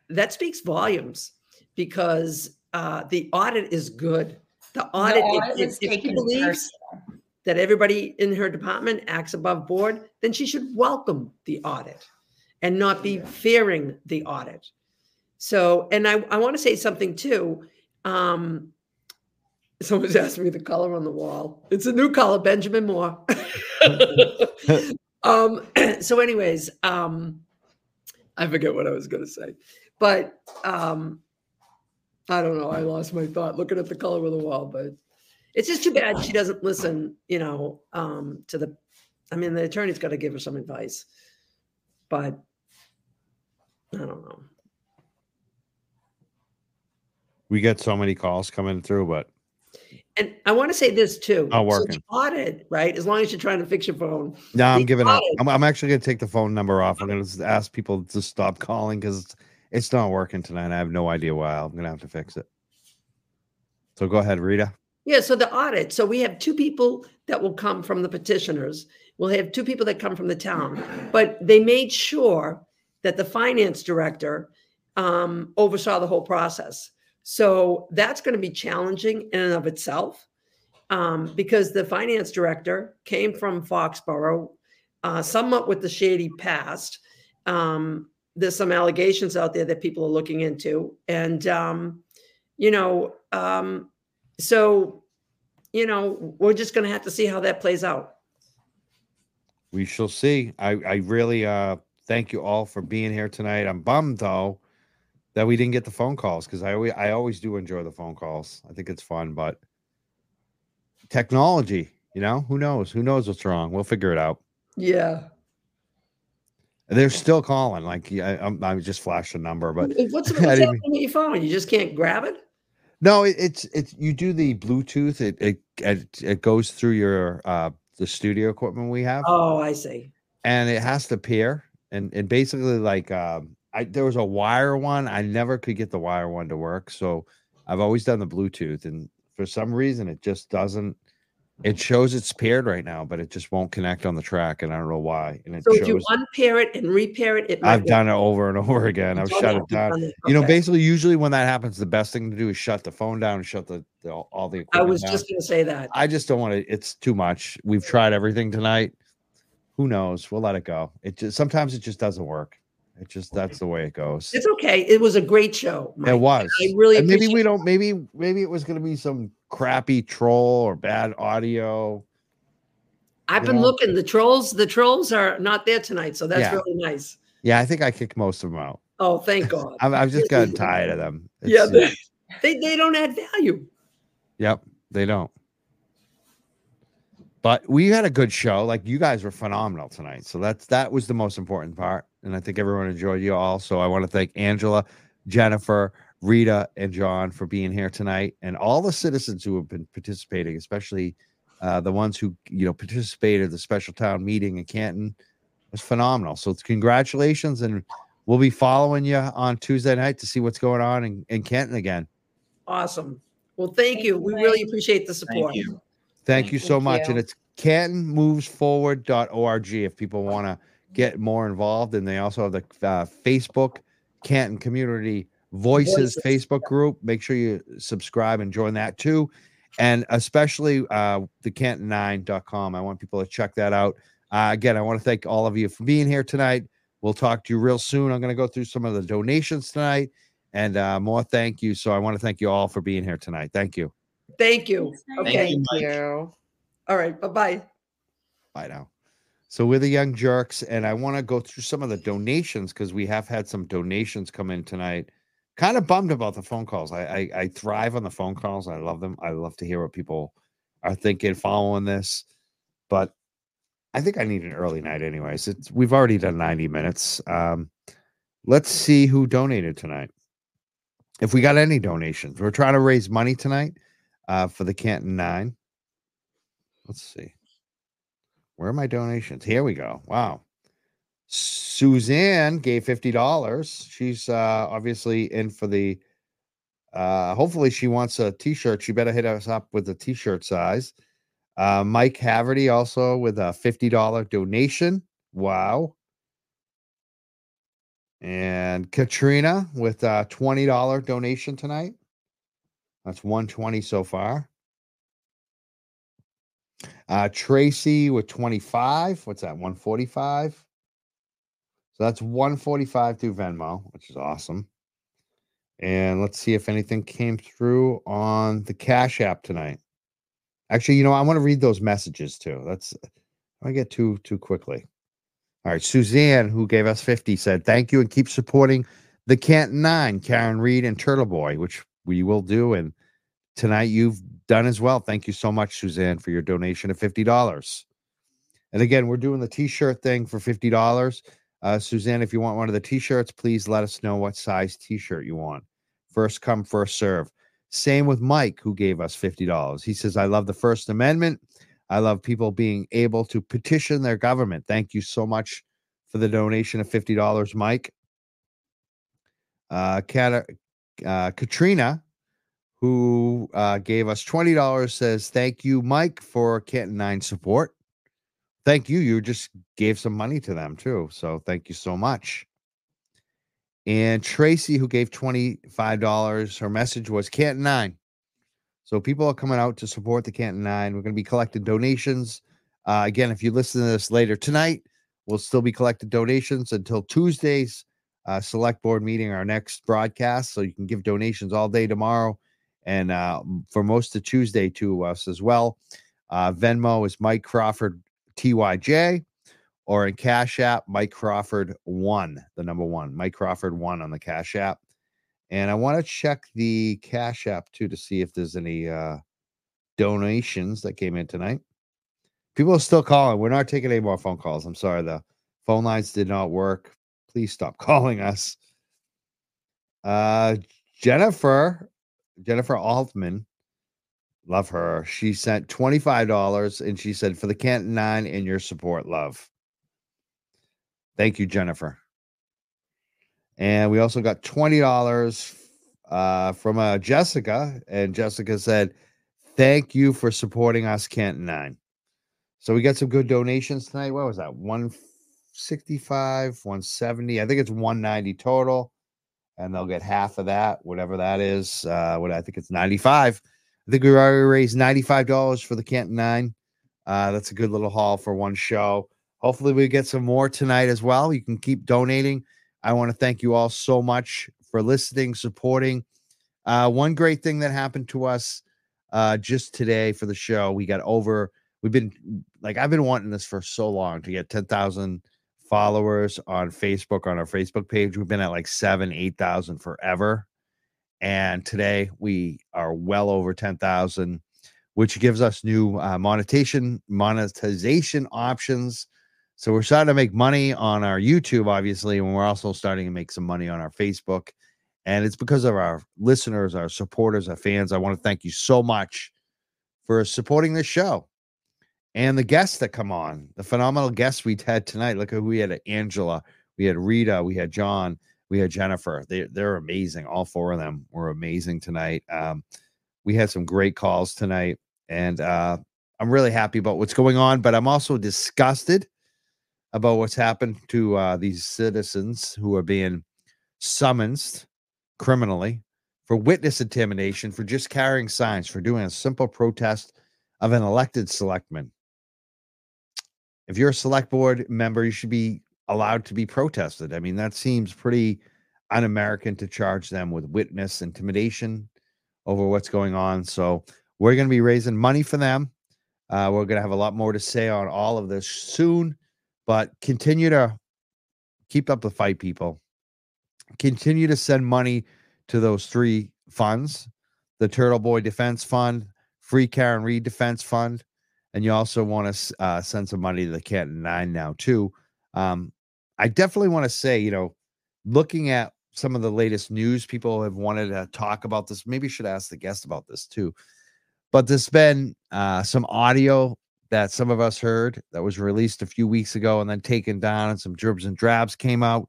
that speaks volumes because uh, the audit is good. The audit, the audit if, is if she believes personal. That everybody in her department acts above board, then she should welcome the audit and not be fearing the audit. So, and I, I want to say something too. Um, someone's asked me the color on the wall. It's a new color, Benjamin Moore. um, so anyways, um, I forget what I was going to say, but um, I don't know. I lost my thought looking at the color of the wall, but it's just too bad she doesn't listen, you know, um, to the, I mean, the attorney's got to give her some advice, but I don't know. We get so many calls coming through, but. And I want to say this too. I'll work it. Audit, right? As long as you're trying to fix your phone. No, I'm giving audit. up. I'm, I'm actually going to take the phone number off. I'm going to ask people to stop calling because it's not working tonight. I have no idea why. I'm going to have to fix it. So go ahead, Rita. Yeah, so the audit. So we have two people that will come from the petitioners. We'll have two people that come from the town. But they made sure that the finance director um, oversaw the whole process. So that's going to be challenging in and of itself um, because the finance director came from Foxborough, uh, somewhat with the shady past. Um, there's some allegations out there that people are looking into. And, um, you know, um, so, you know, we're just going to have to see how that plays out. We shall see. I, I really uh, Thank you all for being here tonight. I'm bummed, though, that we didn't get the phone calls, because I always, I always do enjoy the phone calls. I think it's fun, but technology, you know, who knows? Who knows what's wrong? We'll figure it out. Yeah. They're still calling. Like, I, I'm, I just flashed a number, but what's, what's happening with your phone? You just can't grab it? No, it, it's it's you do the Bluetooth. It it it, it goes through your uh, the studio equipment we have. Oh, I see. And it has to pair, and and basically like um, I there was a wire one. I never could get the wire one to work, so I've always done the Bluetooth, and for some reason it just doesn't. It shows it's paired right now, but it just won't connect on the track, and I don't know why. And it so shows, if you unpair it and repair it, it I've work. done it over and over again. I've shut it down. Okay. You know, basically, usually when that happens, the best thing to do is shut the phone down and shut the, the all the equipment I was down. Just going to say that. I just don't want to. It's too much. We've tried everything tonight. Who knows? We'll let it go. It just sometimes it just doesn't work. It just that's the way it goes. It's okay. It was a great show, Mike. It was. I really and maybe we that. don't. Maybe maybe it was going to be some crappy troll or bad audio. I've been know? looking. The trolls, the trolls are not there tonight, so that's yeah. really nice. Yeah, I think I kicked most of them out. Oh, thank God! I've, I've just gotten tired of them. It's, yeah, they, they they don't add value. Yep, they don't. But we had a good show. Like, you guys were phenomenal tonight, so that's that was the most important part, and I think everyone enjoyed you all. So I want to thank Angela, Jennifer, Rita, and John for being here tonight, and all the citizens who have been participating, especially uh, the ones who, you know, participated in the special town meeting in Canton. It was phenomenal. So congratulations, and we'll be following you on Tuesday night to see what's going on in, in Canton again. Awesome. Well, thank, thank you. We really appreciate the support. Thank you, thank thank you so thank much. You. And it's canton moves forward dot org if people want to get more involved. And they also have the uh, Facebook Canton Community Voices, Voices Facebook group. Make sure you subscribe and join that too, and especially uh the canton nine dot com. I want people to check that out. Uh, again, I want to thank all of you for being here tonight. We'll talk to you real soon. I'm going to go through some of the donations tonight and uh more thank you. So I want to thank you all for being here tonight. Thank you. Thank you. Okay. Thank you. All right. Bye-bye. Bye now. So we're the Young Jerks, and I want to go through some of the donations because we have had some donations come in tonight. Kind of bummed about the phone calls. I, I I thrive on the phone calls. I love them. I love to hear what people are thinking following this. But I think I need an early night anyways. It's, we've already done ninety minutes. Um, let's see who donated tonight. If we got any donations. We're trying to raise money tonight uh, for the Canton Nine. Let's see. Where are my donations? Here we go. Wow. Suzanne gave fifty dollars. She's uh, obviously in for the, uh, hopefully she wants a t-shirt. She better hit us up with the t-shirt size. Uh, Mike Haverty also with a fifty dollar donation. Wow. And Katrina with a twenty dollar donation tonight. That's one twenty so far. Uh, Tracy with twenty-five. What's that? one forty-five. So that's one forty-five through Venmo, which is awesome. And let's see if anything came through on the Cash App tonight. Actually, you know, I want to read those messages too. That's I get too too quickly. All right, Suzanne, who gave us fifty, said thank you and keep supporting the Canton Nine, Karen Reed and Turtle Boy, which we will do. And tonight you've done as well. Thank you so much, Suzanne, for your donation of fifty dollars. And again, we're doing the t-shirt thing for fifty dollars. Uh, Suzanne, if you want one of the t-shirts, please let us know what size t-shirt you want. First come, first serve. Same with Mike, who gave us fifty dollars. He says, I love the First Amendment. I love people being able to petition their government. Thank you so much for the donation of fifty dollars, Mike. Uh, Kat, uh, Katrina, who uh, gave us twenty dollars, says, thank you, Mike, for Canton Nine support. Thank you. You just gave some money to them, too. So thank you so much. And Tracy, who gave twenty-five dollars, her message was Canton Nine. So people are coming out to support the Canton Nine. We're going to be collecting donations. Uh, again, if you listen to this later tonight, we'll still be collecting donations until Tuesday's uh, select board meeting, our next broadcast. So you can give donations all day tomorrow and uh, for most of Tuesday to us as well. Uh, Venmo is Mike Crawford T Y J, or in Cash App, Mike Crawford one, the number one. Mike Crawford one on the Cash App. And I want to check the Cash App, too, to see if there's any uh, donations that came in tonight. People are still calling. We're not taking any more phone calls. I'm sorry. The phone lines did not work. Please stop calling us. Uh, Jennifer, Jennifer Altman, love her. She sent twenty-five dollars, and she said, for the Canton Nine and your support, love. Thank you, Jennifer. And we also got twenty dollars uh, from uh, Jessica, and Jessica said, thank you for supporting us, Canton Nine. So we got some good donations tonight. What was that? one sixty-five, one seventy. I think it's one ninety total, and they'll get half of that, whatever that is. Uh, what I think it's ninety-five. I think we already raised ninety-five dollars for the Canton Nine. Uh, that's a good little haul for one show. Hopefully we get some more tonight as well. You can keep donating. I want to thank you all so much for listening, supporting. Uh, one great thing that happened to us uh, just today for the show, we got over, we've been, like, I've been wanting this for so long to get ten thousand followers on Facebook, on our Facebook page. We've been at like seven, eight thousand forever. And today we are well over ten thousand, which gives us new uh, monetization, monetization options. So we're starting to make money on our YouTube, obviously, and we're also starting to make some money on our Facebook. And it's because of our listeners, our supporters, our fans. I want to thank you so much for supporting this show and the guests that come on, the phenomenal guests we had tonight. Look, we had Angela, we had Rita, we had John, we had Jennifer. They, they're amazing. All four of them were amazing tonight. Um, we had some great calls tonight, and uh, I'm really happy about what's going on, but I'm also disgusted about what's happened to uh, these citizens who are being summoned criminally for witness intimidation, for just carrying signs, for doing a simple protest of an elected selectman. If you're a select board member, you should be allowed to be protested. I mean, that seems pretty un-American to charge them with witness intimidation over what's going on. So we're going to be raising money for them. Uh, we're going to have a lot more to say on all of this soon. But continue to keep up the fight, people. Continue to send money to those three funds, the Turtle Boy Defense Fund, Free Karen Reed Defense Fund, and you also want to uh, send some money to the Canton Nine now, too. Um, I definitely want to say, you know, looking at some of the latest news, people have wanted to talk about this. Maybe you should ask the guest about this, too. But there's been uh, some audio that some of us heard that was released a few weeks ago and then taken down, and some dribs and drabs came out.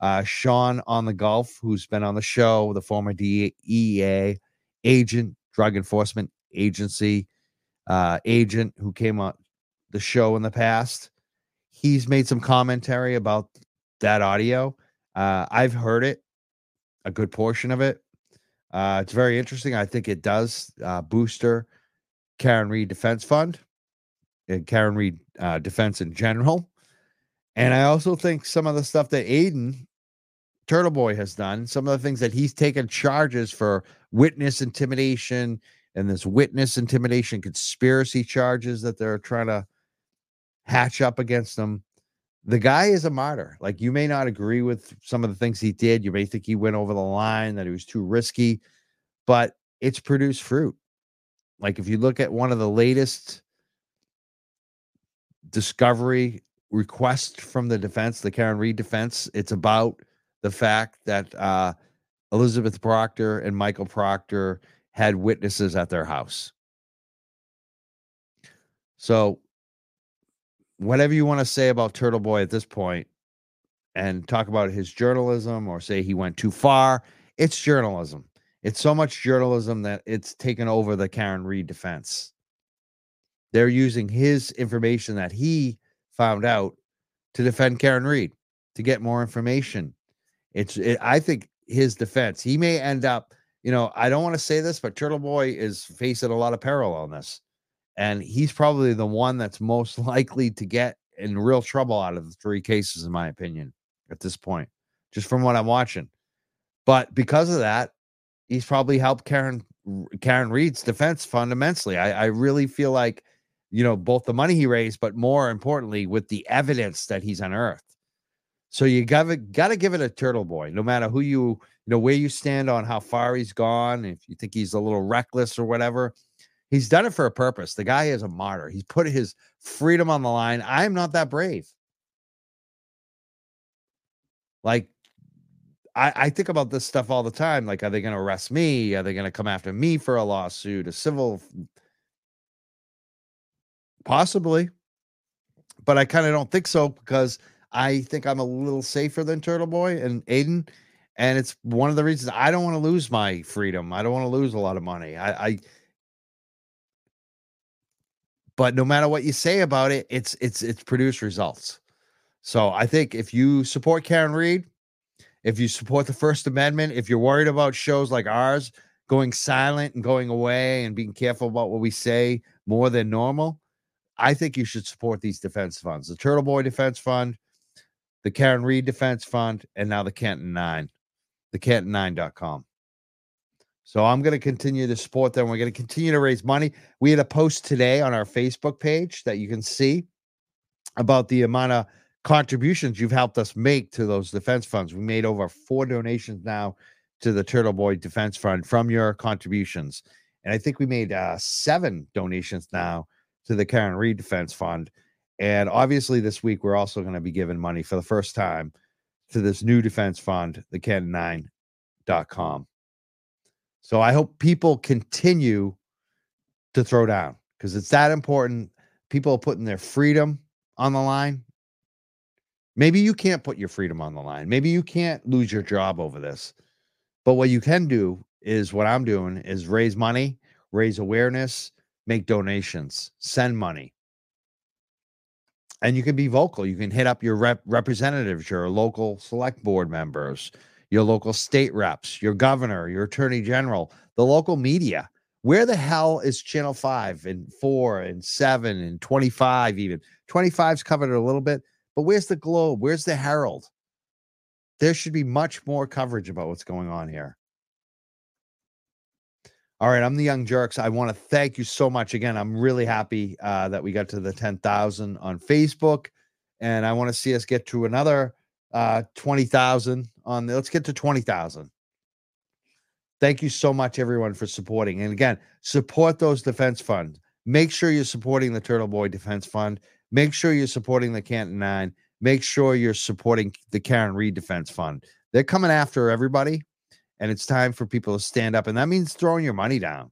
Uh, Sean on the Gulf, who's been on the show, the former D E A agent, Drug Enforcement Agency uh, agent who came on the show in the past, he's made some commentary about that audio. Uh, I've heard it, a good portion of it. Uh, it's very interesting. I think it does uh, booster Karen Reed Defense Fund. And Karen Reed uh, defense in general. And I also think some of the stuff that Aiden, Turtle Boy, has done, some of the things that he's taken charges for witness intimidation and this witness intimidation conspiracy charges that they're trying to hatch up against him. The guy is a martyr. Like, you may not agree with some of the things he did. You may think he went over the line, that it was too risky, but it's produced fruit. Like, if you look at one of the latest discovery request from the defense, the Karen Reed defense, it's about the fact that uh, Elizabeth Proctor and Michael Proctor had witnesses at their house. So whatever you want to say about Turtle Boy at this point and talk about his journalism or say he went too far, it's journalism. It's so much journalism that it's taken over the Karen Reed defense. They're using his information that he found out to defend Karen Reed, to get more information. It's, it, I think his defense, he may end up, you know, I don't want to say this, but Turtle Boy is facing a lot of peril on this. And he's probably the one that's most likely to get in real trouble out of the three cases, in my opinion, at this point, just from what I'm watching. But because of that, he's probably helped Karen Karen Reed's defense fund immensely. I, I really feel like you know, both the money he raised, but more importantly, with the evidence that he's unearthed. So you gotta, gotta give it a turtle boy, no matter who you, you know, where you stand on how far he's gone. If you think he's a little reckless or whatever, he's done it for a purpose. The guy is a martyr. He's put his freedom on the line. I'm not that brave. Like, I, I think about this stuff all the time. Like, are they going to arrest me? Are they going to come after me for a lawsuit, a civil? Possibly. But I kind of don't think so, because I think I'm a little safer than Turtle Boy and Aiden. And it's one of the reasons I don't want to lose my freedom. I don't want to lose a lot of money. I, I, but no matter what you say about it, it's, it's, it's produced results. So I think if you support Karen Reed, if you support the First Amendment, if you're worried about shows like ours going silent and going away and being careful about what we say more than normal, I think you should support these defense funds, the Turtle Boy Defense Fund, the Karen Reed Defense Fund, and now the Canton Nine, the canton nine dot com. So I'm going to continue to support them. We're going to continue to raise money. We had a post today on our Facebook page that you can see about the amount of contributions you've helped us make to those defense funds. We made over four donations now to the Turtle Boy Defense Fund from your contributions. And I think we made uh, seven donations now to the Karen Reed Defense Fund. And obviously this week, we're also going to be giving money for the first time to this new defense fund, the canton nine dot com. So I hope people continue to throw down, because it's that important. People are putting their freedom on the line. Maybe you can't put your freedom on the line. Maybe you can't lose your job over this. But what you can do is what I'm doing, is raise money, raise awareness, make donations, send money. And you can be vocal. You can hit up your rep representatives, your local select board members, your local state reps, your governor, your attorney general, the local media. Where the hell is Channel five and four and seven and twenty-five even? twenty-five's covered a little bit, but where's the Globe? Where's the Herald? There should be much more coverage about what's going on here. All right, I'm the Young Jerks. I want to thank you so much again. I'm really happy uh, that we got to the ten thousand on Facebook, and I want to see us get to another uh, twenty thousand on the, let's get to twenty thousand. Thank you so much, everyone, for supporting. And again, support those defense funds. Make sure you're supporting the Turtle Boy Defense Fund. Make sure you're supporting the Canton Nine. Make sure you're supporting the Karen Reed Defense Fund. They're coming after everybody. And it's time for people to stand up. And that means throwing your money down.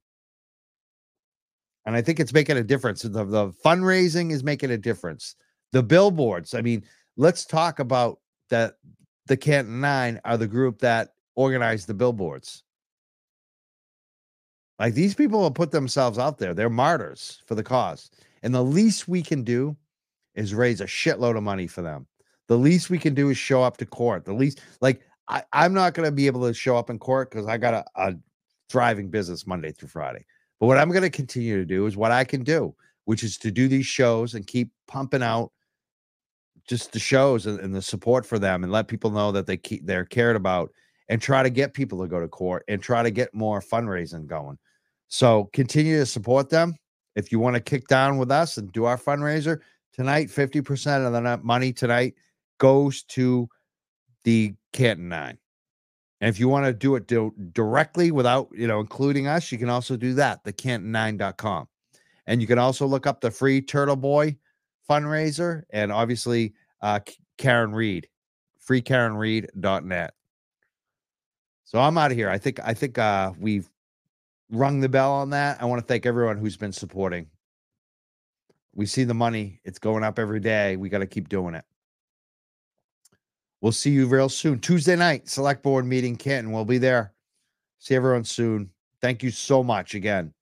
And I think it's making a difference. The, the fundraising is making a difference. The billboards. I mean, let's talk about that. The Canton Nine are the group that organized the billboards. Like, these people will put themselves out there. They're martyrs for the cause. And the least we can do is raise a shitload of money for them. The least we can do is show up to court. The least, like, I, I'm not going to be able to show up in court because I got a, a thriving business Monday through Friday. But what I'm going to continue to do is what I can do, which is to do these shows and keep pumping out just the shows and, and the support for them, and let people know that they keep, they're cared about, and try to get people to go to court and try to get more fundraising going. So continue to support them. If you want to kick down with us and do our fundraiser tonight, fifty percent of the money tonight goes to the Canton Nine. And if you want to do it do directly without, you know, including us, you can also do that, the canton nine dot com. And you can also look up the free Turtle Boy fundraiser, and obviously uh, Karen Reed, free karen reed dot net. So I'm out of here. I think, I think uh, we've rung the bell on that. I want to thank everyone who's been supporting. We see the money. It's going up every day. We got to keep doing it. We'll see you real soon. Tuesday night, Select Board meeting, Canton. We'll be there. See everyone soon. Thank you so much again.